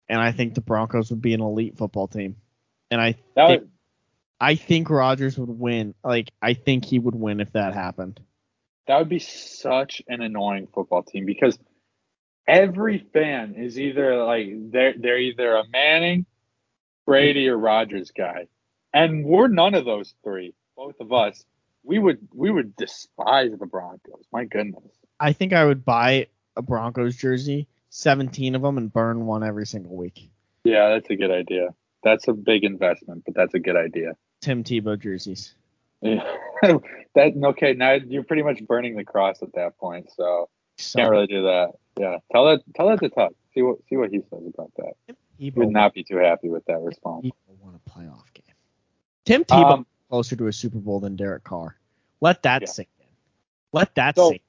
and I think the Broncos would be an elite football team. And I think Rodgers would win. Like, I think he would win if that happened. That would be such an annoying football team because every fan is either like they're either a Manning, Brady, or Rodgers guy, and we're none of those three. Both of us, we would despise the Broncos. My goodness. I think I would buy a Broncos jersey, 17 of them, and burn one every single week. Yeah, that's a good idea. That's a big investment, but that's a good idea. Tim Tebow jerseys. Yeah. Okay, now you're pretty much burning the cross at that point, so can't really do that. Yeah, tell that to Tuck. See what he says about that. He would not be too happy with that response. He won a playoff game. Tim Tebow closer to a Super Bowl than Derek Carr. Let that sink in. Let that sink in.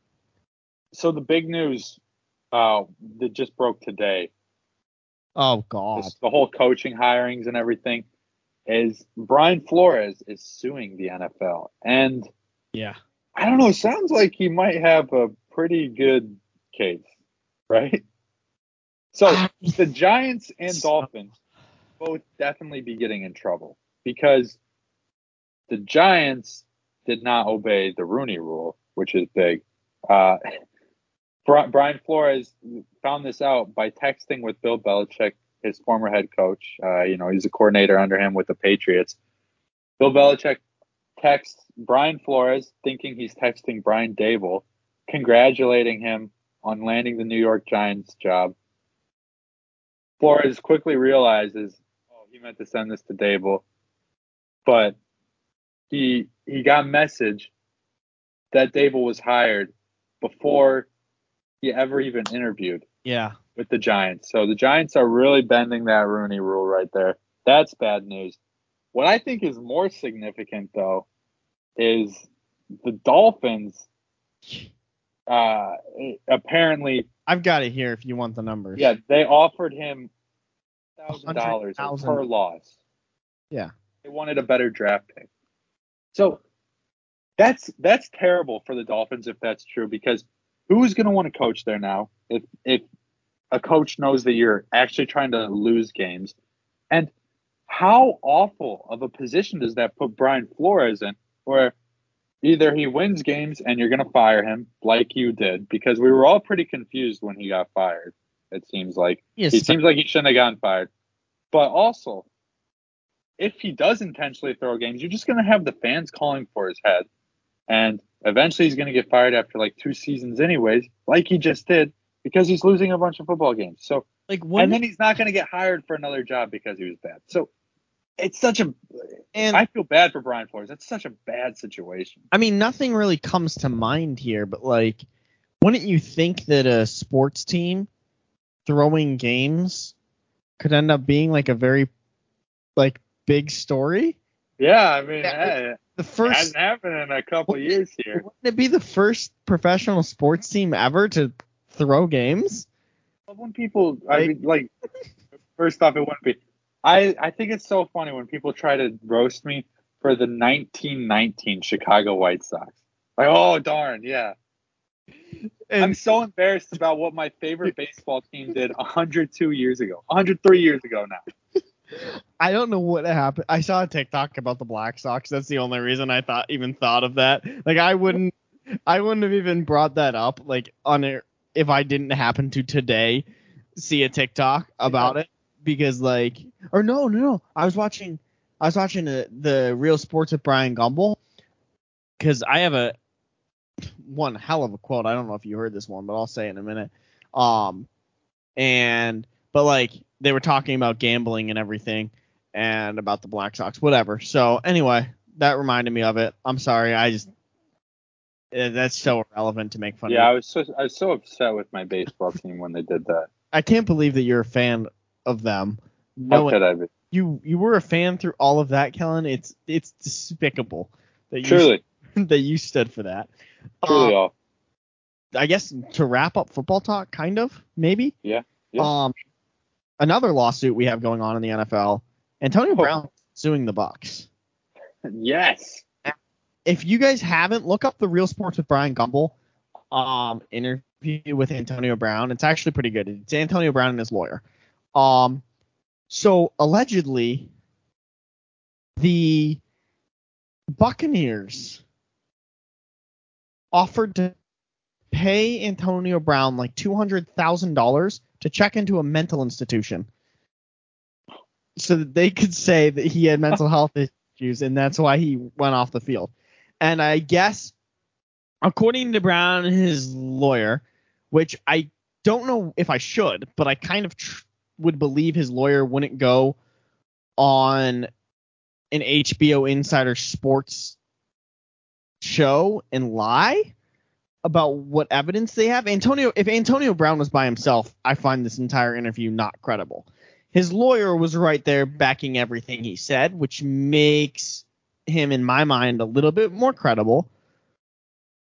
So the big news that just broke today. Oh, God. The whole coaching hirings and everything is Brian Flores is suing the NFL. And yeah, I don't know. It sounds like he might have a pretty good case, right? So the Giants and Dolphins both definitely be getting in trouble because the Giants did not obey the Rooney Rule, which is big. Brian Flores found this out by texting with Bill Belichick, his former head coach. He's a coordinator under him with the Patriots. Bill Belichick texts Brian Flores, thinking he's texting Brian Dable, congratulating him on landing the New York Giants job. Flores quickly realizes, oh, he meant to send this to Dable, but he got a message that Dable was hired before he ever even interviewed with the Giants. So the Giants are really bending that Rooney Rule right there. That's bad news. What I think is more significant, though, is the Dolphins apparently – I've got it here if you want the numbers. Yeah, they offered him $100,000 per loss. Yeah. They wanted a better draft pick. So that's terrible for the Dolphins if that's true, because who's going to want to coach there now if a coach knows that you're actually trying to lose games? And how awful of a position does that put Brian Flores in, where either he wins games and you're going to fire him like you did, because we were all pretty confused when he got fired, it seems like. Yes. He seems like he shouldn't have gotten fired. But also, if he does intentionally throw games, you're just going to have the fans calling for his head. And eventually he's going to get fired after like two seasons anyways, like he just did, because he's losing a bunch of football games. So, then he's not going to get hired for another job because he was bad. So it's I feel bad for Brian Flores. That's such a bad situation. I mean, nothing really comes to mind here, but like, wouldn't you think that a sports team throwing games could end up being like a very like big story? Yeah, I mean, it hasn't happened in a couple years here. Wouldn't it be the first professional sports team ever to throw games? Well, when people, I mean, like, first off, it wouldn't be. I think it's so funny when people try to roast me for the 1919 Chicago White Sox. Like, oh, darn, yeah. And I'm so embarrassed about what my favorite baseball team did 102 years ago, 103 years ago now. I don't know what happened. I saw a TikTok about the Black Sox. That's the only reason I thought of that. Like, I wouldn't have even brought that up. Like, if I didn't happen to today see a TikTok about it, because like, or no, I was watching the Real Sports with Brian Gumbel, because I have one hell of a quote. I don't know if you heard this one, but I'll say it in a minute. But like, they were talking about gambling and everything and about the Black Sox, whatever. So anyway, that reminded me of it. I'm sorry. That's so irrelevant to make fun of. Yeah, I was so upset with my baseball team when they did that. I can't believe that you're a fan of them. How could I be? You were a fan through all of that, Kellen. It's despicable that you stood for that. Truly awful. I guess to wrap up football talk, kind of, maybe. Yeah. Another lawsuit we have going on in the NFL. Antonio Brown suing the Bucs. Yes. If you guys haven't, look up the Real Sports with Brian Gumbel interview with Antonio Brown. It's actually pretty good. It's Antonio Brown and his lawyer. So allegedly, the Buccaneers offered to pay Antonio Brown like $200,000 to check into a mental institution so that they could say that he had mental health issues, and that's why he went off the field. And I guess, according to Brown and his lawyer, which I don't know if I should, but I kind of would believe his lawyer wouldn't go on an HBO Insider Sports show and lie about what evidence they have. If Antonio Brown was by himself, I find this entire interview not credible. His lawyer was right there backing everything he said, which makes him, in my mind, a little bit more credible.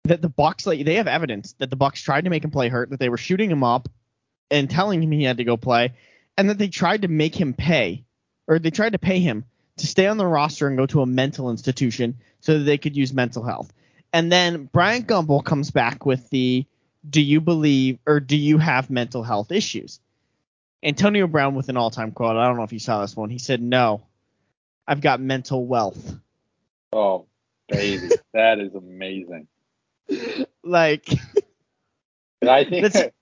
That the Bucs, like, they have evidence that the Bucs tried to make him play hurt, that they were shooting him up and telling him he had to go play, and that they tried to make him pay, or they tried to pay him to stay on the roster and go to a mental institution so that they could use mental health. And then Brian Gumbel comes back with the, do you believe or do you have mental health issues? Antonio Brown with an all-time quote. I don't know if you saw this one. He said, no, I've got mental wealth. Oh, baby, that is amazing. Like, I think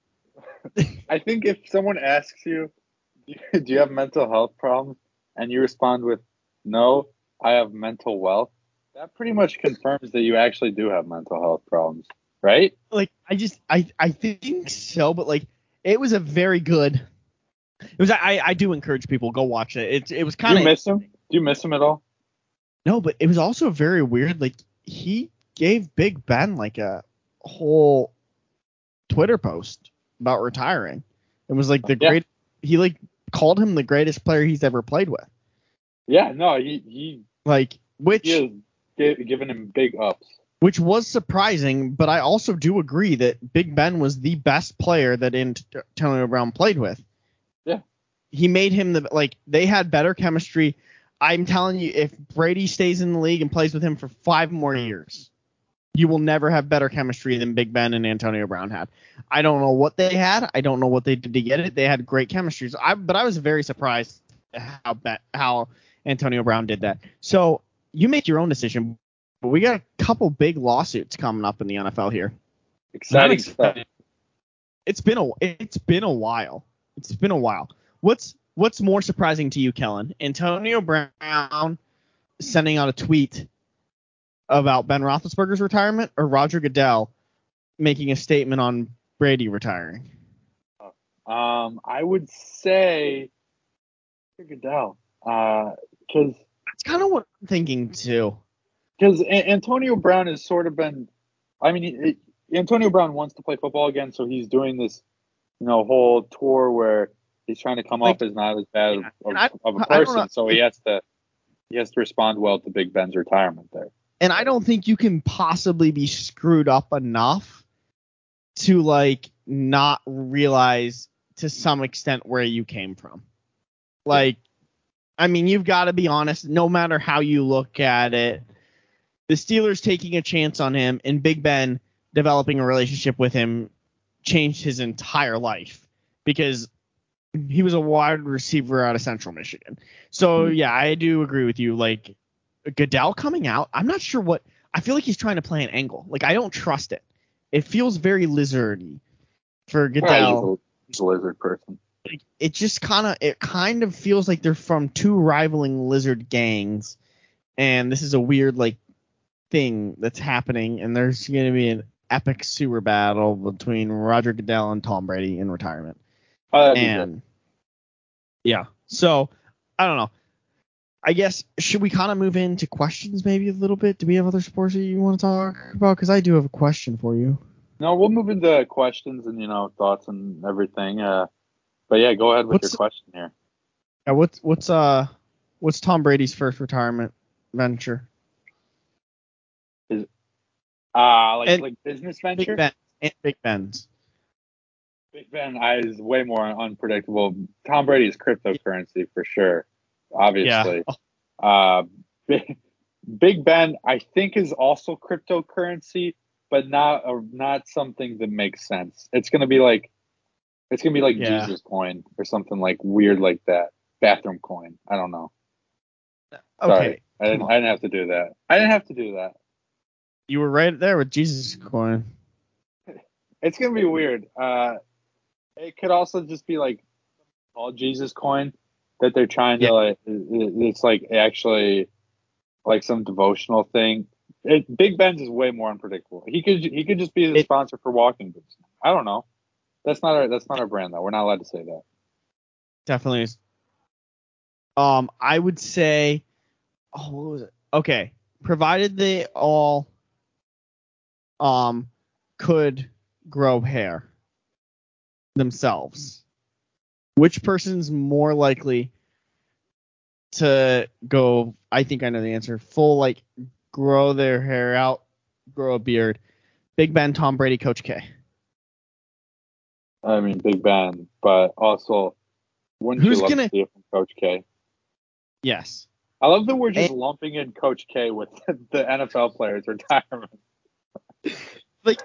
if someone asks you, do you have mental health problems? And you respond with, no, I have mental wealth. That pretty much confirms that you actually do have mental health problems, right? Like, I think so, but like, it was a very good. It was. I do encourage people, go watch it. It was kind of. Do you miss him? Do you miss him at all? No, but it was also very weird. Like, he gave Big Ben like a whole Twitter post about retiring. It was like the great. He like called him the greatest player he's ever played with. Yeah. No. He like which. He is giving him big ups, which was surprising, but I also do agree that Big Ben was the best player that Antonio Brown played with. Yeah, he made him the like they had better chemistry. I'm telling you, if Brady stays in the league and plays with him for 5 more years, you will never have better chemistry than Big Ben and Antonio Brown had. I don't know what they had. I don't know what they did to get it. They had great chemistries. But I was very surprised how Antonio Brown did that. So. You make your own decision, but we got a couple big lawsuits coming up in the NFL here. Exciting stuff. It's been a while. It's been a while. What's more surprising to you, Kellen? Antonio Brown sending out a tweet about Ben Roethlisberger's retirement, or Roger Goodell making a statement on Brady retiring? I would say Goodell, because. It's kind of what I'm thinking, too. Because Antonio Brown has sort of been – I mean, Antonio Brown wants to play football again, so he's doing this, you know, whole tour where he's trying to come off as not as bad of a person, so he has to respond well to Big Ben's retirement there. And I don't think you can possibly be screwed up enough to, like, not realize to some extent where you came from. Like – I mean, you've got to be honest, no matter how you look at it. The Steelers taking a chance on him and Big Ben developing a relationship with him changed his entire life because he was a wide receiver out of Central Michigan. So, yeah, I do agree with you. Like, Goodell coming out, I'm not sure what – I feel like he's trying to play an angle. Like, I don't trust it. It feels very lizardy for Goodell. Yeah, he's a lizard person. It just kind of feels like they're from two rivaling lizard gangs, and this is a weird like thing that's happening, and there's going to be an epic sewer battle between Roger Goodell and Tom Brady in retirement. And yeah, so I don't know. I guess should we kind of move into questions maybe a little bit? Do we have other sports that you want to talk about? Because I do have a question for you. No, we'll move into questions and thoughts and everything. But yeah, go ahead with your question here. Yeah, what's Tom Brady's first retirement venture? Is like business venture? Big Ben's. Big Ben is way more unpredictable. Tom Brady's cryptocurrency for sure, obviously. Yeah. Big Ben, I think, is also cryptocurrency, but not something that makes sense. It's gonna be like yeah. Jesus coin or something like weird like that. Bathroom coin. I don't know. Okay. Sorry. I didn't have to do that. You were right there with Jesus coin. It's gonna be weird. It could also just be like all Jesus coin that they're trying to like. It's like actually like some devotional thing. Big Ben's is way more unpredictable. He could just be the sponsor for walking boots. I don't know. That's not our brand though. We're not allowed to say that. Definitely. I would say. Oh, what was it? Okay. Provided they all could grow hair themselves, which person's more likely to go? I think I know the answer. Full like grow their hair out, grow a beard. Big Ben, Tom Brady, Coach K. I mean Big Ben, but also wouldn't you love to hear from Coach K? Yes. I love that we're just lumping in Coach K with the NFL player's retirement. Like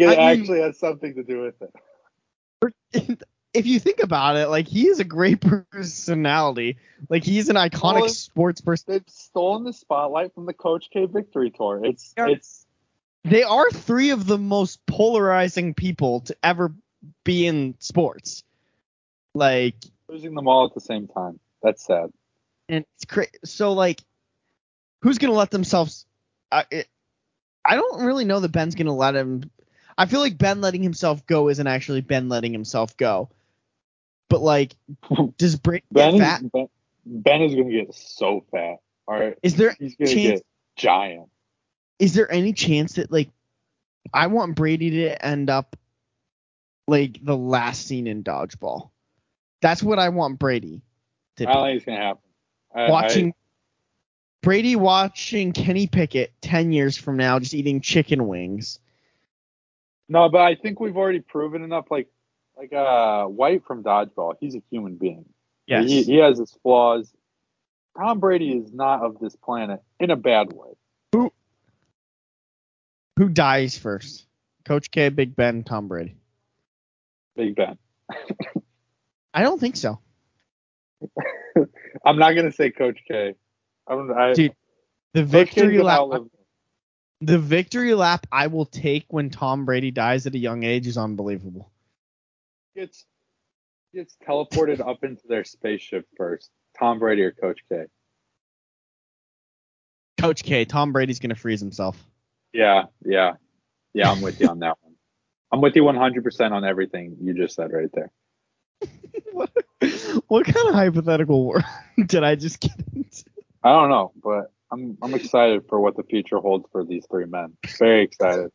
it actually has something to do with it. If you think about it, like he is a great personality. Like he's an iconic sports person. They've stolen the spotlight from the Coach K victory tour. They are three of the most polarizing people to ever be in sports. Like losing them all at the same time. That's sad. And it's crazy. So, like, who's going to let themselves I don't really know that Ben's going to let him. I feel like Ben letting himself go isn't actually Ben letting himself go. But, like, does Brady get fat? Ben is going to get so fat. All right. He's going to get giant. Is there any chance that, like, I want Brady to end up, like, the last scene in Dodgeball? That's what I want Brady to do. I don't think it's going to happen. Brady watching Kenny Pickett 10 years from now just eating chicken wings. No, but I think we've already proven enough. Like White from Dodgeball, he's a human being. Yes. He has his flaws. Tom Brady is not of this planet in a bad way. Who dies first? Coach K, Big Ben, Tom Brady. Big Ben. I don't think so. I'm not gonna say Coach K. Dude, the victory lap I will take when Tom Brady dies at a young age is unbelievable. It's teleported up into their spaceship first. Tom Brady or Coach K? Coach K. Tom Brady's gonna freeze himself. Yeah. I'm with you on that one. I'm with you 100% on everything you just said right there. What kind of hypothetical world did I just get into? I don't know, but I'm excited for what the future holds for these three men. Very excited.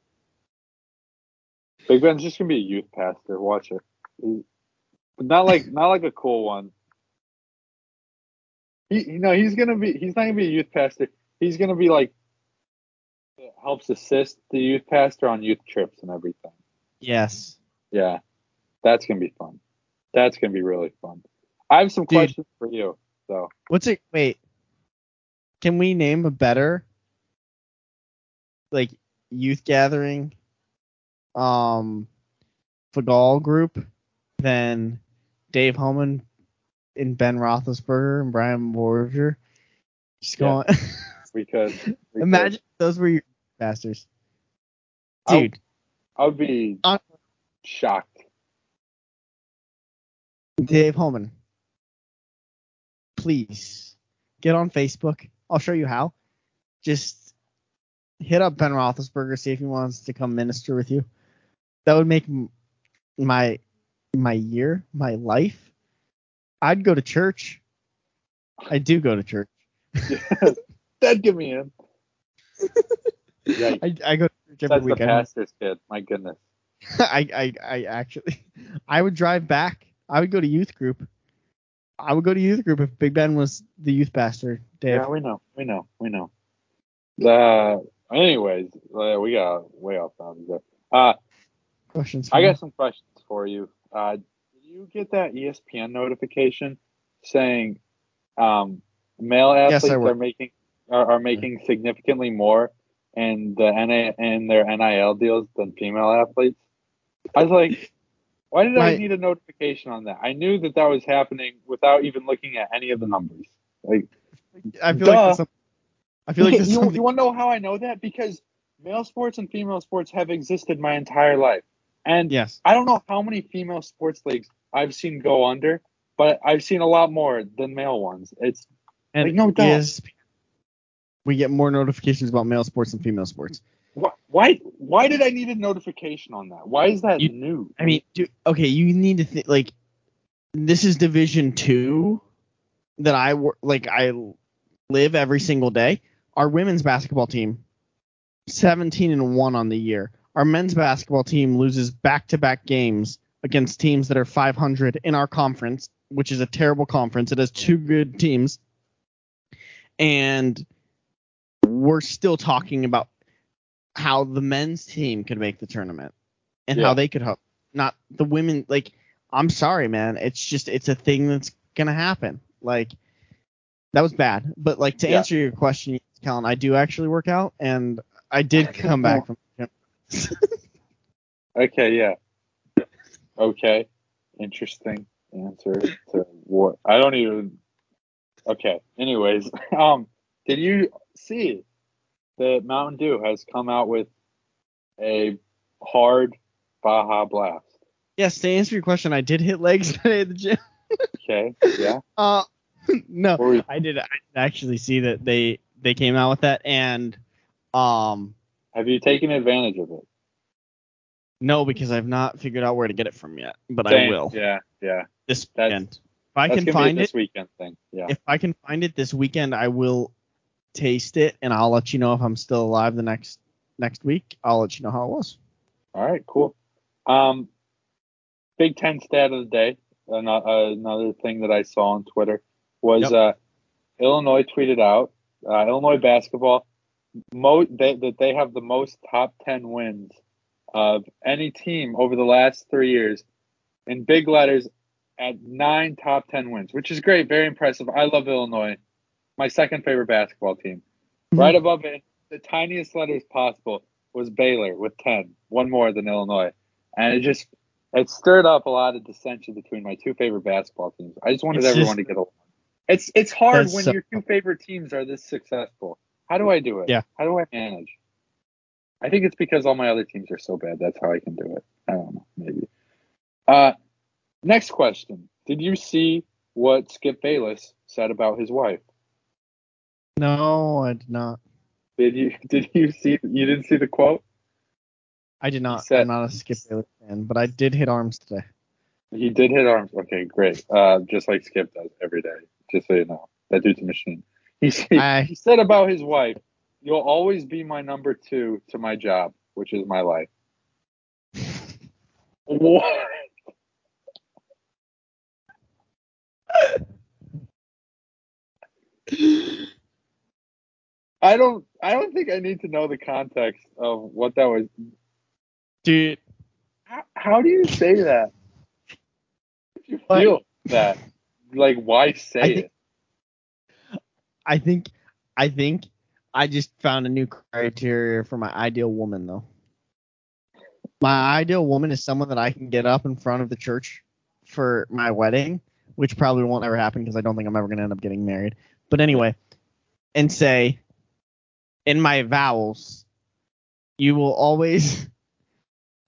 Big Ben's just gonna be a youth pastor. Watch it, but not like a cool one. He's not gonna be a youth pastor. He's gonna be like helps assist the youth pastor on youth trips and everything. Yes. Yeah, that's gonna be fun. That's gonna be really fun. I have some questions for you, though. What's it? Wait, can we name a better like youth gathering, Fagal group than Dave Homan and Ben Roethlisberger and Brian Flores? Just going. Yeah, we could. Imagine those were your bastards, dude. I would be shocked. Dave Homan, please get on Facebook. I'll show you how. Just hit up Ben Roethlisberger, see if he wants to come minister with you. That would make my year, my life. I'd go to church. I do go to church. Yes, that'd give me in. Yeah, I go to church every weekend. That's the pastor's kid. My goodness. I would drive back. I would go to youth group. I would go to youth group if Big Ben was the youth pastor, Dave. Yeah, we know. Anyways, we got way off topic there. Questions. I got some questions for you. Did you get that ESPN notification saying male athletes are making significantly more and their NIL deals than female athletes. I was like, why did I need a notification on that? I knew that was happening without even looking at any of the numbers. Like, I feel like you want to know how I know that? Because male sports and female sports have existed my entire life. And yes, I don't know how many female sports leagues I've seen go under, but I've seen a lot more than male ones. It's and like, no doubt. We get more notifications about male sports than female sports. Why did I need a notification on that? Why is that new? I mean, dude, okay, you need to think, like, this is Division II that I live every single day. Our women's basketball team, 17-1 on the year. Our men's basketball team loses back-to-back games against teams that are 500 in our conference, which is a terrible conference. It has two good teams, and we're still talking about how the men's team could make the tournament and how they could help. Not the women. Like, I'm sorry, man. It's just, it's a thing that's going to happen. Like, that was bad. But, like, to answer your question, Callan, I do actually work out, and I did come back from the gym. Okay, interesting answer to what I don't even. Okay, anyways, did you see that Mountain Dew has come out with a hard Baja Blast? Yes, to answer your question, I did hit legs today at the gym. Okay, yeah. No, I did actually see that they came out with that, and have you taken advantage of it? No, because I've not figured out where to get it from yet, but I will. Yeah. This weekend. If I can find it this weekend thing. Yeah. If I can find it this weekend, I will taste it, and I'll let you know if I'm still alive the next week. I'll let you know how it was. All right, cool. Big Ten stat of the day. Another thing that I saw on Twitter was Illinois tweeted out Illinois basketball that they have the most top 10 wins of any team over the last 3 years, in big letters, at 9 top 10 wins, which is great, very impressive. I love Illinois, my second favorite basketball team. Mm-hmm. Right above it, the tiniest letters possible, was Baylor with 10, one more than Illinois. And it stirred up a lot of dissension between my two favorite basketball teams. I just wanted everyone to get along. It's hard when your two favorite teams are this successful. How do I do it? Yeah. How do I manage? I think it's because all my other teams are so bad. That's how I can do it. I don't know. Maybe. Next question. Did you see what Skip Bayless said about his wife? No, I did not. You didn't see the quote? I did not. I'm not a Skip Bayless fan, but I did hit arms today. He did hit arms. Okay, great. Just like Skip does every day. Just so you know. That dude's a machine. He said about his wife, "You'll always be my number 2 to my job, which is my life." What? I don't think I need to know the context of what that was. Dude, how do you say that? Did you feel that? Like, why say it? I think I just found a new criteria for my ideal woman, though. My ideal woman is someone that I can get up in front of the church for my wedding, which probably won't ever happen because I don't think I'm ever going to end up getting married. But anyway, and say, in my vows, you will always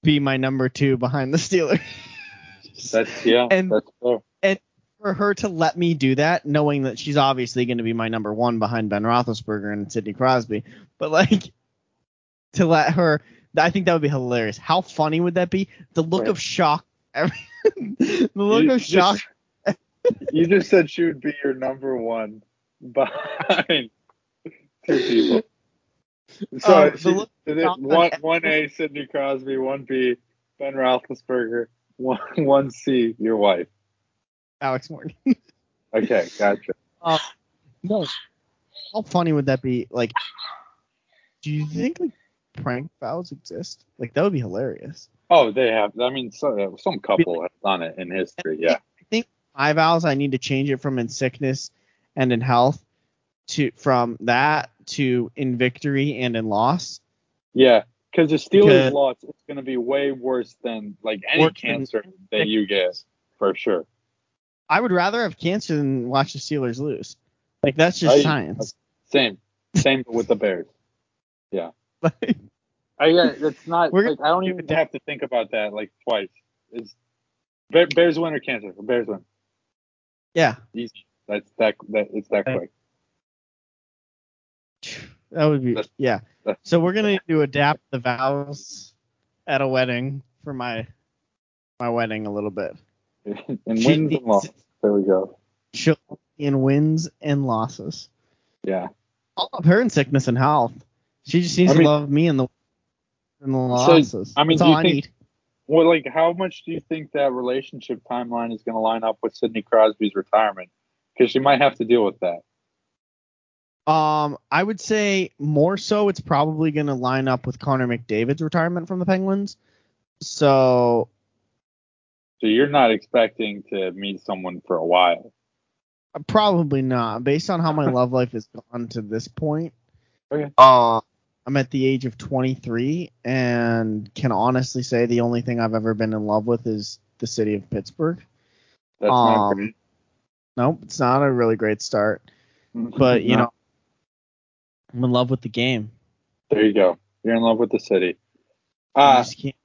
be my number 2 behind the Steelers. That's fair. And for her to let me do that, knowing that she's obviously going to be my number 1 behind Ben Roethlisberger and Sidney Crosby, but like, to let her, I think that would be hilarious. How funny would that be? The look of shock. The look of shock. You just said she would be your number 1 behind 2 people. So one A, Sidney Crosby, one B, Ben Roethlisberger, one C, your wife. Alex Morgan. Okay, gotcha. No, how funny would that be? Like, do you think like prank vows exist? Like, that would be hilarious. Oh, they have. I mean, some couple has done it in history. Yeah. I think my vows, I need to change it from in sickness and in health to from that to in victory and in loss. Yeah, because the Steelers loss is going to be way worse than like any cancer that you get, for sure. I would rather have cancer than watch the Steelers lose. Like, that's just science. Same with the Bears. Yeah. It's not. Like, I don't even have to think about that like twice. It's Bears win or cancer. Bears win. Yeah. Easy. It's that quick. That would be yeah. So we're gonna do adapt the vows at a wedding for my wedding a little bit. And wins and losses. There we go. In wins and losses. Yeah. I'll love her in sickness and health. She just needs to love me in the losses. So, that's all I need. Well, like, how much do you think that relationship timeline is going to line up with Sidney Crosby's retirement? Because she might have to deal with that. I would say more so it's probably going to line up with Connor McDavid's retirement from the Penguins. So you're not expecting to meet someone for a while? Probably not. Based on how my love life has gone to this point, okay. I'm at the age of 23 and can honestly say the only thing I've ever been in love with is the city of Pittsburgh. That's not great. Nope, it's not a really great start. But, you know, I'm in love with the game. There you go. You're in love with the city. I just can't.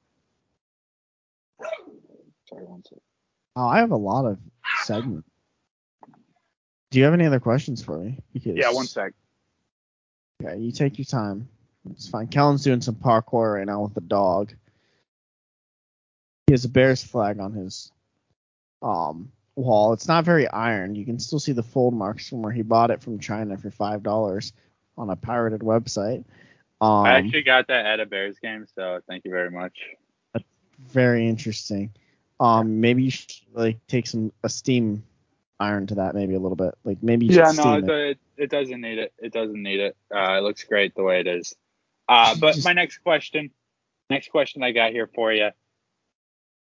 Sorry, one second. Oh, I have a lot of segments. Do you have any other questions for me? Because... Yeah, one sec. Okay, you take your time. It's fine. Kellen's doing some parkour right now with the dog. He has a Bears flag on his wall. It's not very ironed. You can still see the fold marks from where he bought it from China for $5 on a pirated website. I actually got that at a Bears game, so thank you very much. That's very interesting. Maybe you should like take a steam iron to that maybe a little bit. Like maybe you should steam it doesn't need it. It doesn't need it. It looks great the way it is. But my next question I got here for you.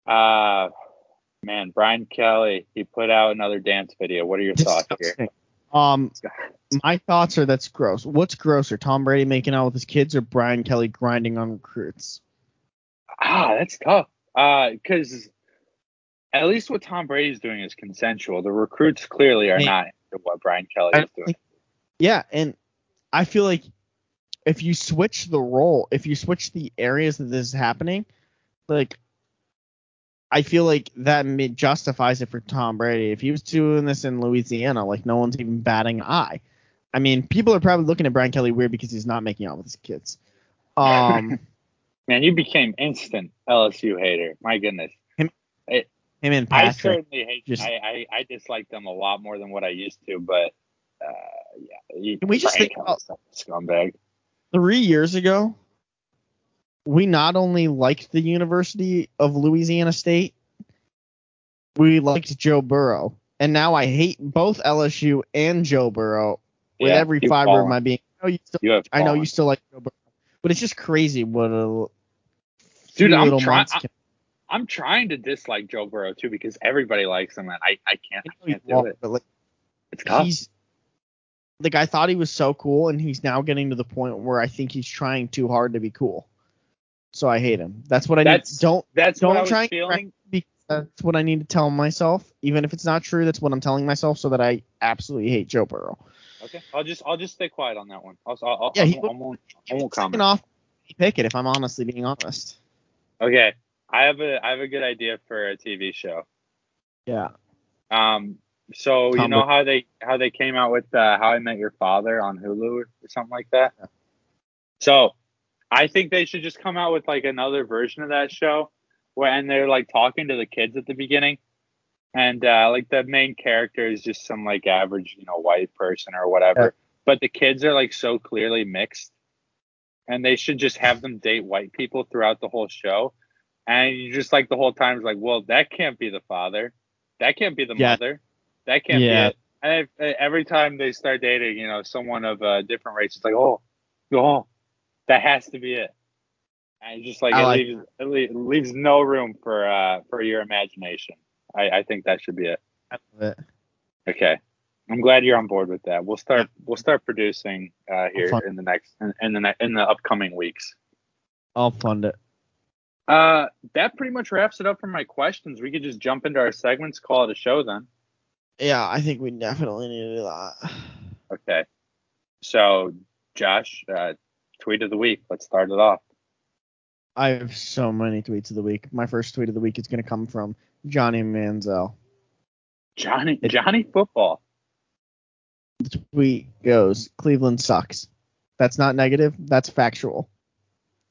Man, Brian Kelly, he put out another dance video. What are your thoughts here? My thoughts are that's gross. What's grosser, Tom Brady making out with his kids or Brian Kelly grinding on recruits? That's tough. Because at least what Tom Brady's doing is consensual. The recruits clearly are not into what Brian Kelly is doing. Yeah, and I feel like if you switch the role, if you switch the areas that this is happening, like – I feel like that justifies it for Tom Brady. If he was doing this in Louisiana, like no one's even batting an eye. I mean, people are probably looking at Brian Kelly weird because he's not making out with his kids. Man, you became instant LSU hater. My goodness. Him and Patrick. I certainly hate. I dislike them a lot more than what I used to, but yeah. Can we just think about scumbag? 3 years ago, we not only liked the University of Louisiana State, we liked Joe Burrow. And now I hate both LSU and Joe Burrow with every fiber of my being. I know you still like Joe Burrow, but it's just crazy what a dude. I'm trying to dislike Joe Burrow too because everybody likes him, and I can't do it. But like, it's tough. Like I thought he was so cool, and he's now getting to the point where I think he's trying too hard to be cool. So I hate him. That's what I need. Don't try feeling. That's what I need to tell myself, even if it's not true. That's what I'm telling myself, so that I absolutely hate Joe Burrow. Okay, I'll just stay quiet on that one. I won't comment. Off Pickett, if I'm honestly being honest. Okay, I have a good idea for a TV show. Yeah. So you know how they came out with How I Met Your Father on Hulu or something like that. Yeah. So. I think they should just come out with like another version of that show and they're like talking to the kids at the beginning. And like the main character is just some like average, you know, white person or whatever. Yeah. But the kids are like so clearly mixed and they should just have them date white people throughout the whole show. And you just like the whole time is like, well, that can't be the father. That can't be the mother. That can't be it. And every time they start dating, you know, someone of a different race, it's like, oh. That has to be it. And just like, it leaves no room for your imagination. I think that should be it. I love it. Okay. I'm glad you're on board with that. We'll start producing here in the upcoming weeks. I'll fund it. That pretty much wraps it up for my questions. We could just jump into our segments, call it a show then. Yeah, I think we definitely need to do that. Okay. So, Josh, tweet of the week. Let's start it off. I have so many tweets of the week. My first tweet of the week is going to come from Johnny Manziel. Johnny Football. The tweet goes, Cleveland sucks. That's not negative. That's factual.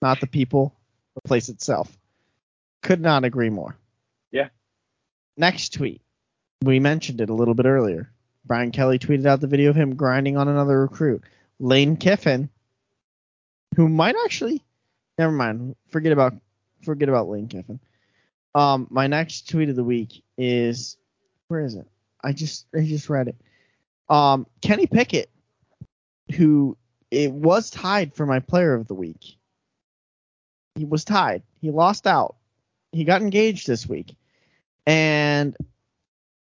Not the people, the place itself. Could not agree more. Yeah. Next tweet. We mentioned it a little bit earlier. Brian Kelly tweeted out the video of him grinding on another recruit. Lane Kiffin, who might actually... Never mind. Forget about Lane Kiffin. My next tweet of the week is... Where is it? I just read it. Kenny Pickett, who it was tied for my player of the week. He was tied. He lost out. He got engaged this week. And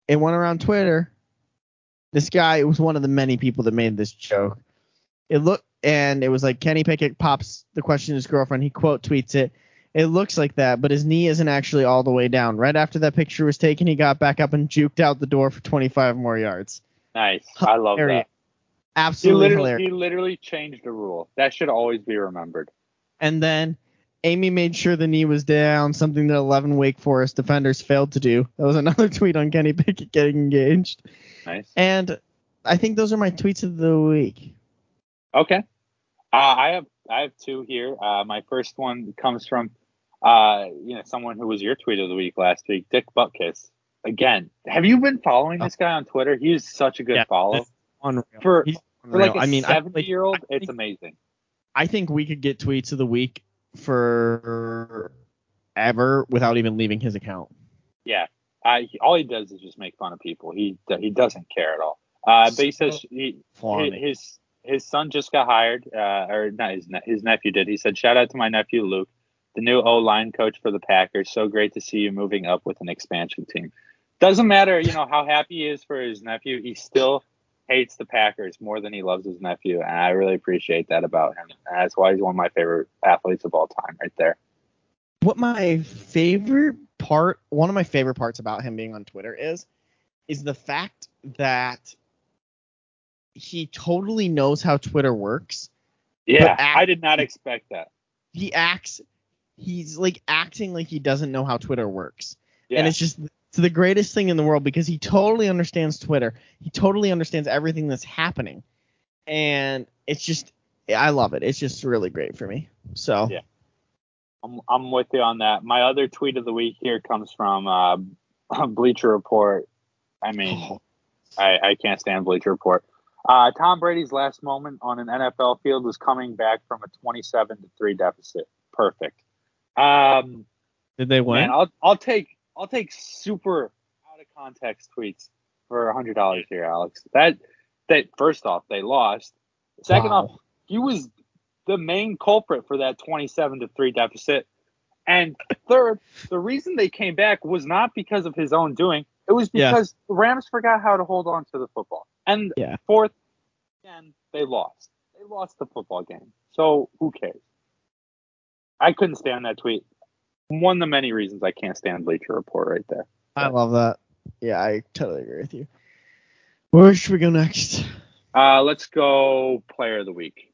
it went around Twitter. This guy, it was one of the many people that made this joke. And it was like Kenny Pickett pops the question to his girlfriend. He quote tweets it. It looks like that, but his knee isn't actually all the way down. Right after that picture was taken, he got back up and juked out the door for 25 more yards. Nice. I love that. Absolutely hilarious. He literally changed the rule. That should always be remembered. And then Amy made sure the knee was down, something that 11 Wake Forest defenders failed to do. That was another tweet on Kenny Pickett getting engaged. Nice. And I think those are my tweets of the week. Okay. I have two here. My first one comes from someone who was your tweet of the week last week, Dick Butkus. Again, have you been following this guy on Twitter? He is such a good follow. Unreal. For like a 70-year-old, it's amazing. I think we could get tweets of the week forever without even leaving his account. Yeah. All he does is just make fun of people. He doesn't care at all. But he says his son just got hired, or not his nephew did. He said, shout out to my nephew, Luke, the new O-line coach for the Packers. So great to see you moving up with an expansion team. Doesn't matter, how happy he is for his nephew. He still hates the Packers more than he loves his nephew. And I really appreciate that about him. And that's why he's one of my favorite athletes of all time right there. One of my favorite parts about him being on Twitter is the fact that he totally knows how Twitter works. Yeah, I did not expect that. He's like acting like he doesn't know how Twitter works. Yeah. And it's the greatest thing in the world because he totally understands Twitter. He totally understands everything that's happening. And I love it. It's just really great for me. So yeah, I'm with you on that. My other tweet of the week here comes from Bleacher Report. I can't stand Bleacher Report. Tom Brady's last moment on an NFL field was coming back from a 27-3 deficit. Perfect. Did they win? Man, I'll take super out of context tweets for $100 here, Alex. That first off, they lost. Second off, he was the main culprit for that 27-3 deficit. And third, the reason they came back was not because of his own doing. It was because the Rams forgot how to hold on to the football. And fourth, again, they lost. They lost the football game. So who cares? I couldn't stand that tweet. One of the many reasons I can't stand Bleacher Report right there. I love that. Yeah, I totally agree with you. Where should we go next? Let's go player of the week.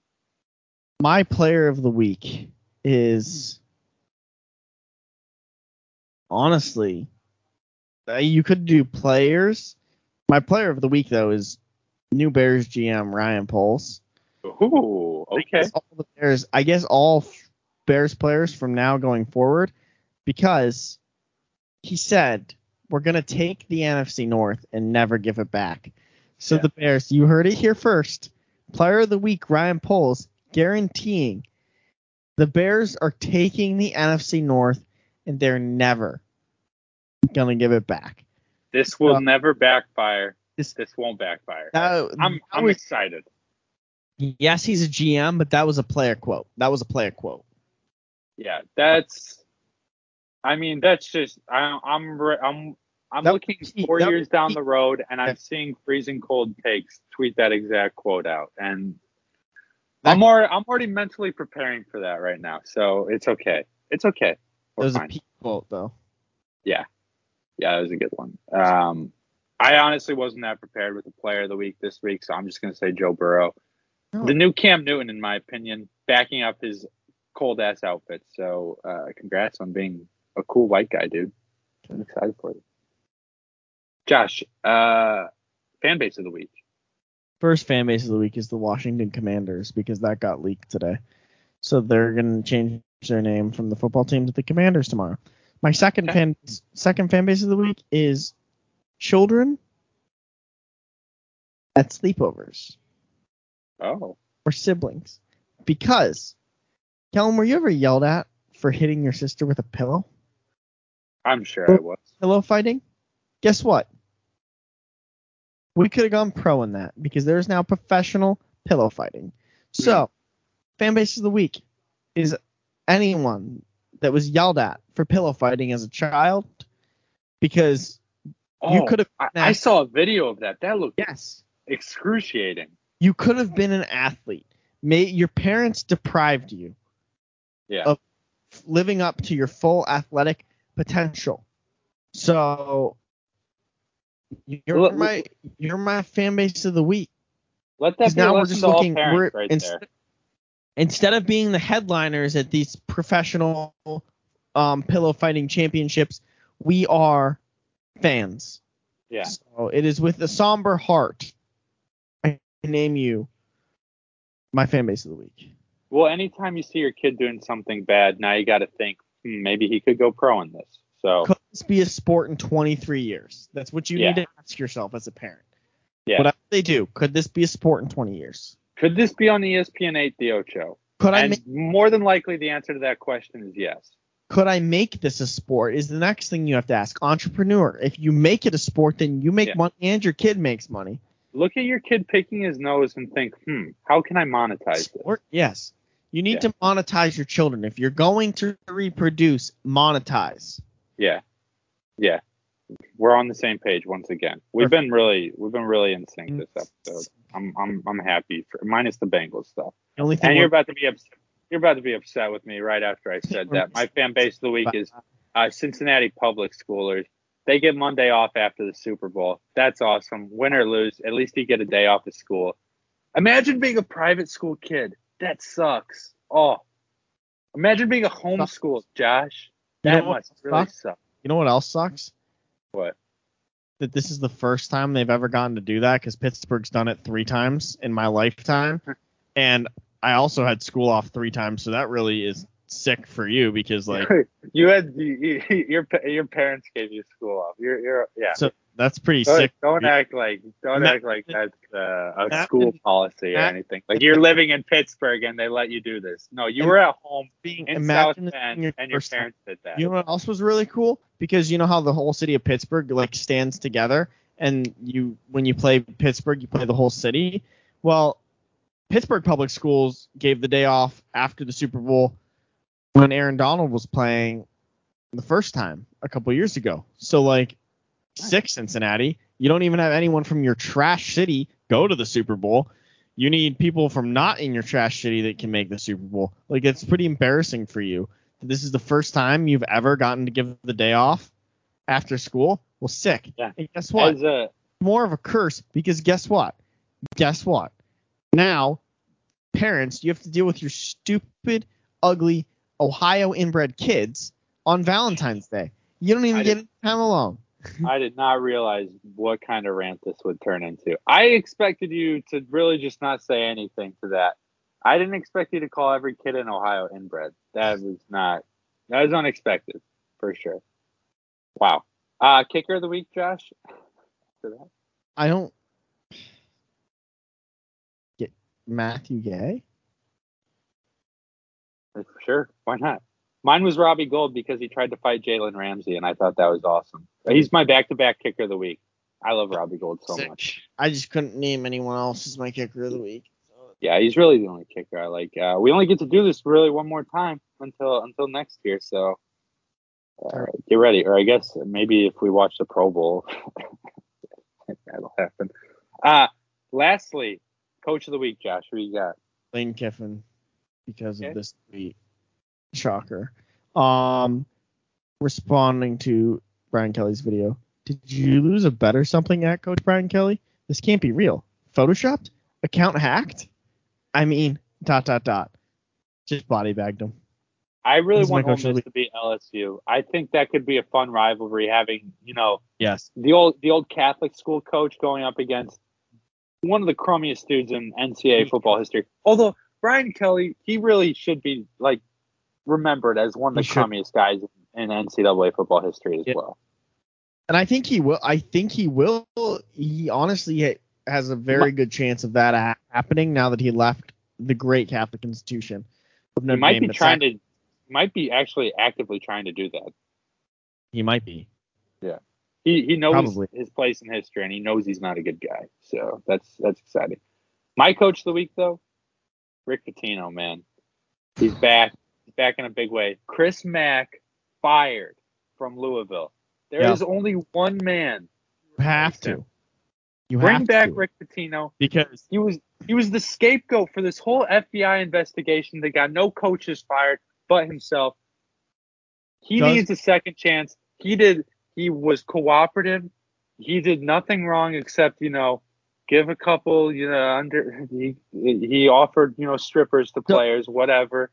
My player of the week is... Honestly, you could do players... My player of the week, though, is new Bears GM Ryan Poles. Ooh, okay. I guess all Bears players from now going forward, because he said, we're going to take the NFC North and never give it back. So the Bears, you heard it here first. Player of the week, Ryan Poles, guaranteeing the Bears are taking the NFC North and they're never going to give it back. This will never backfire. This won't backfire. I'm excited. Yes, he's a GM, but that was a player quote. Yeah, that's. I mean, that's just. I, I'm. I'm. I'm looking 4 years down the road, and I'm seeing freezing cold takes tweet that exact quote out, and I'm already mentally preparing for that right now, so it's okay. It's okay. It was a peak quote, though. Yeah, that was a good one. I honestly wasn't that prepared with the player of the week this week, so I'm just going to say Joe Burrow. No. The new Cam Newton, in my opinion, backing up his cold-ass outfit. So congrats on being a cool white guy, dude. I'm excited for you. Josh, fan base of the week. First fan base of the week is the Washington Commanders, because that got leaked today. So they're going to change their name from the football team to the Commanders tomorrow. My second fan base of the week is children at sleepovers. Oh. Or siblings. Because, Kellen, were you ever yelled at for hitting your sister with a pillow? I'm sure I was. Pillow fighting? Guess what? We could have gone pro in that, because there's now professional pillow fighting. So, fan base of the week is anyone that was yelled at for pillow fighting as a child, because you could have... I saw a video of that. That looked excruciating. You could have been an athlete. Your parents deprived you of living up to your full athletic potential. So... You're my fan base of the week. Let that be a lesson to all parents right there. Instead of being the headliners at these professional pillow fighting championships, we are fans. Yeah. So it is with a somber heart I name you my fan base of the week. Well, anytime you see your kid doing something bad, now you got to think maybe he could go pro in this. So. Could this be a sport in 23 years? That's what you need to ask yourself as a parent. Yeah. Whatever they do, could this be a sport in 20 years? Could this be on the ESPN8 The Ocho? More than likely, the answer to that question is yes. Could I make this a sport is the next thing you have to ask. Entrepreneur, if you make it a sport, then you make money and your kid makes money. Look at your kid picking his nose and think, how can I monetize this? Yes. You need to monetize your children. If you're going to reproduce, monetize. Yeah. We're on the same page once again. We've been really in sync this episode. I'm happy for, minus the Bengals stuff. And you're about to be upset with me right after I said that. My fan base of the week is Cincinnati public schoolers. They get Monday off after the Super Bowl. That's awesome. Win or lose, at least you get a day off of school. Imagine being a private school kid. That sucks. Oh. Imagine being a homeschool, Josh. That must really suck. You know what else sucks? What? That this is the first time they've ever gotten to do that, because Pittsburgh's done it 3 times in my lifetime. And I also had school off 3 times, so that really is sick for you, because like your parents gave you school off. You're So that's pretty sick. Don't act like that's a school policy or anything. Like you're living in Pittsburgh and they let you do this. No, you were at home being in South Bend and your parents did that. You know what else was really cool? Because you know how the whole city of Pittsburgh like stands together, and when you play Pittsburgh, you play the whole city. Well, Pittsburgh public schools gave the day off after the Super Bowl when Aaron Donald was playing the first time a couple years ago. So, like, sick Cincinnati. You don't even have anyone from your trash city go to the Super Bowl. You need people from not in your trash city that can make the Super Bowl. Like, it's pretty embarrassing for you. This is the first time you've ever gotten to give the day off after school. Well, sick. Yeah. And guess what? More of a curse, because guess what? Now, parents, you have to deal with your stupid, ugly Ohio inbred kids on Valentine's Day. You don't even get any time alone. I did not realize what kind of rant this would turn into. I expected you to really just not say anything to that. I didn't expect you to call every kid in Ohio inbred. That was unexpected for sure. Wow. Kicker of the week, Josh. I don't get Matthew Gay. Sure, why not? Mine was Robbie Gould, because he tried to fight Jalen Ramsey, and I thought that was awesome. He's my back-to-back kicker of the week. I love Robbie Gould so much. I just couldn't name anyone else as my kicker of the week. Yeah, he's really the only kicker I like. We only get to do this really one more time until next year, so Get ready. Or I guess maybe if we watch the Pro Bowl, that'll happen. Lastly, Coach of the Week, Josh. Who you got? Lane Kiffin, because of this tweet. Shocker. Responding to Brian Kelly's video. Did you lose a bet or something at Coach Brian Kelly? This can't be real. Photoshopped? Account hacked? I mean, ... Just body bagged him. I really want Ole Miss to be LSU. I think that could be a fun rivalry, having, you know, the old Catholic school coach going up against one of the crummiest dudes in NCAA football history. Although Brian Kelly, he really should be like remembered as one of the crummiest guys in NCAA football history as well. And I think he will. He honestly has a very good chance of that happening now that he left the great Catholic institution. He might be actively trying to do that. He might be. Yeah. He knows his place in history, and he knows he's not a good guy. So that's exciting. My coach of the week, though, Rick Pitino, man. He's back. He's back in a big way. Chris Mack fired from Louisville. There is only one man. You have to. Bring back Rick Pitino, because he was the scapegoat for this whole FBI investigation. They got no coaches fired but himself. He needs a second chance. He was cooperative. He did nothing wrong except, you know, give a couple, you know, he offered, you know, strippers to players, whatever.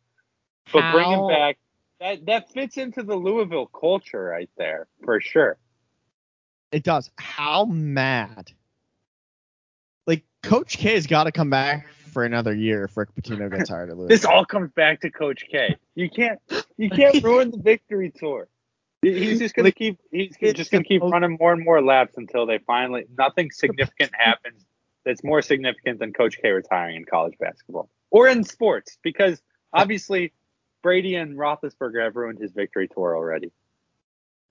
But bring him back. That fits into the Louisville culture right there, for sure. It does. How mad? Like, Coach K has got to come back for another year if Rick Pitino gets hired at Louisville. This all comes back to Coach K. You can't ruin the victory tour. He's just gonna keep running more and more laps until they finally nothing significant happens that's more significant than Coach K retiring in college basketball or in sports, because obviously Brady and Roethlisberger have ruined his victory tour already.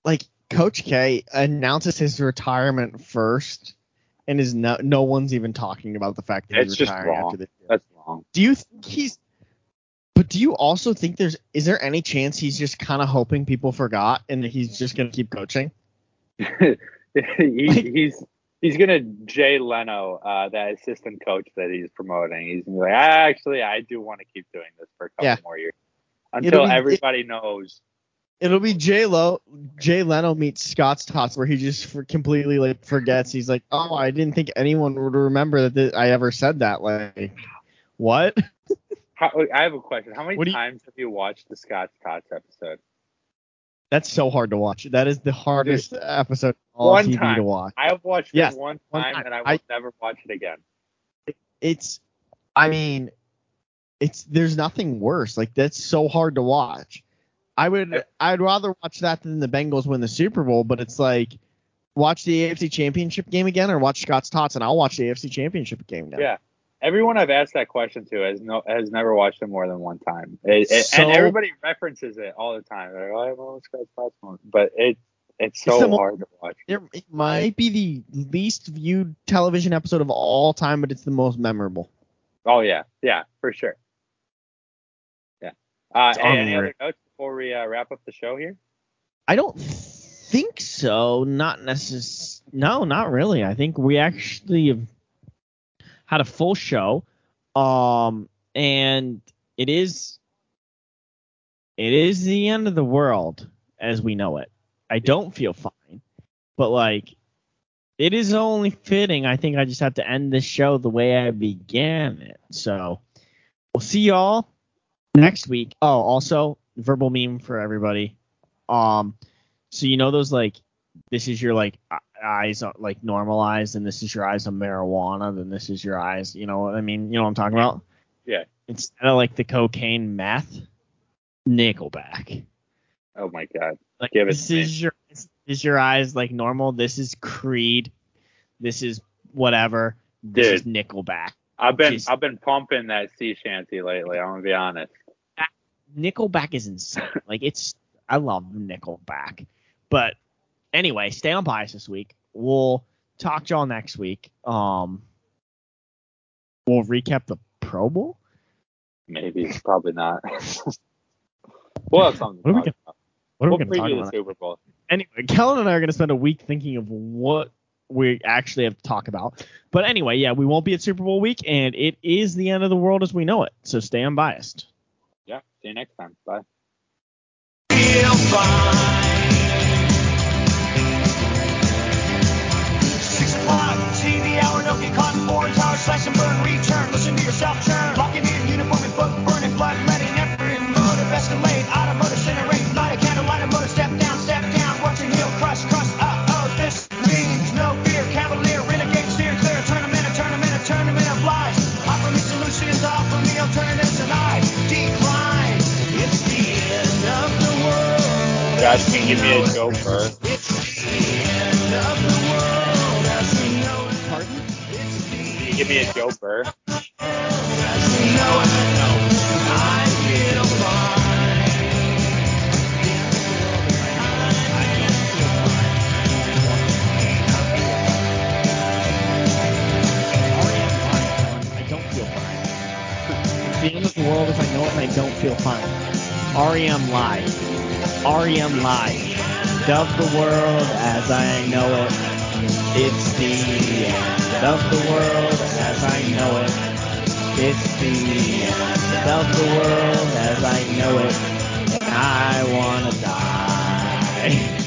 Like, Coach K announces his retirement first, and is no one's even talking about the fact that he's retiring after this year. That's wrong. But do you also think is there any chance he's just kind of hoping people forgot and that he's just going to keep coaching? He's going to Jay Leno, that assistant coach that he's promoting. He's going to be like, actually, I do want to keep doing this for a couple more years until everybody knows. It'll be Jay Leno meets Scott's Tots, where he just completely like forgets. He's like, oh, I didn't think anyone would remember that I ever said that. Like, what? I have a question. How many times have you watched the Scott's Tots episode? That's so hard to watch. That is the hardest episode on TV to watch. I have watched it one time, and I will never watch it again. There's nothing worse. Like, that's so hard to watch. I'd rather watch that than the Bengals win the Super Bowl, but it's like, watch the AFC Championship game again or watch Scott's Tots, and I'll watch the AFC Championship game now. Yeah. Everyone I've asked that question to has never watched it more than one time, and everybody references it all the time. They're like, "Oh, Scott's Tots," but it's so hard to watch. It might be the least viewed television episode of all time, but it's the most memorable. Oh yeah, for sure. Yeah. Any other notes before we wrap up the show here? I don't think so. Not necessarily. No, not really. I think we actually had a full show, and it is the end of the world as we know it. I don't feel fine, but like, it is only fitting. I think I just have to end this show the way I began it. So we'll see y'all next week. Oh, also, verbal meme for everybody. So you know those like, this is your like eyes like normalized, and this is your eyes on marijuana, then this is your eyes, you know what I mean? You know what I'm talking about? Yeah. Instead of like the cocaine meth, Nickelback. Oh my god. Like, this is your eyes like normal, this is Creed, this is whatever, this is Nickelback. I've been pumping that sea shanty lately, I'm gonna be honest. Nickelback is insane. Like, I love Nickelback. But anyway, stay on bias this week. We'll talk to y'all next week. We'll recap the Pro Bowl? Maybe. Probably not. We'll have something to talk about. What are we going to talk about? Super Bowl. Anyway, Kellen and I are going to spend a week thinking of what we actually have to talk about. But anyway, yeah, we won't be at Super Bowl week, and it is the end of the world as we know it. So stay unbiased. Yeah, see you next time. Bye. Feel fine. 6 o'clock, see the hour, don't get caught in 4 hours, slash and burn, return, listen to yourself churn, locking in, uniform and book, burning blood, letting every motor, best and late, automotive, center eight, light a candle, light a motor, step down, watching heel, crush, uh-oh, this means no fear, cavalier, renegade, steer clear, tournament of lies, offer me solutions, offer me alternatives, and I decline, it's the end of the world. Josh, can you give me a joke first? It's the end of the world. Give me a joke, Burr. I don't feel fine. The end of the world is I know it and I don't feel fine. R.E.M. Live. R.E.M. Live. Dub the world as I know it. It's the end of the world as I know it. It's the end of the world as I know it. And I wanna die.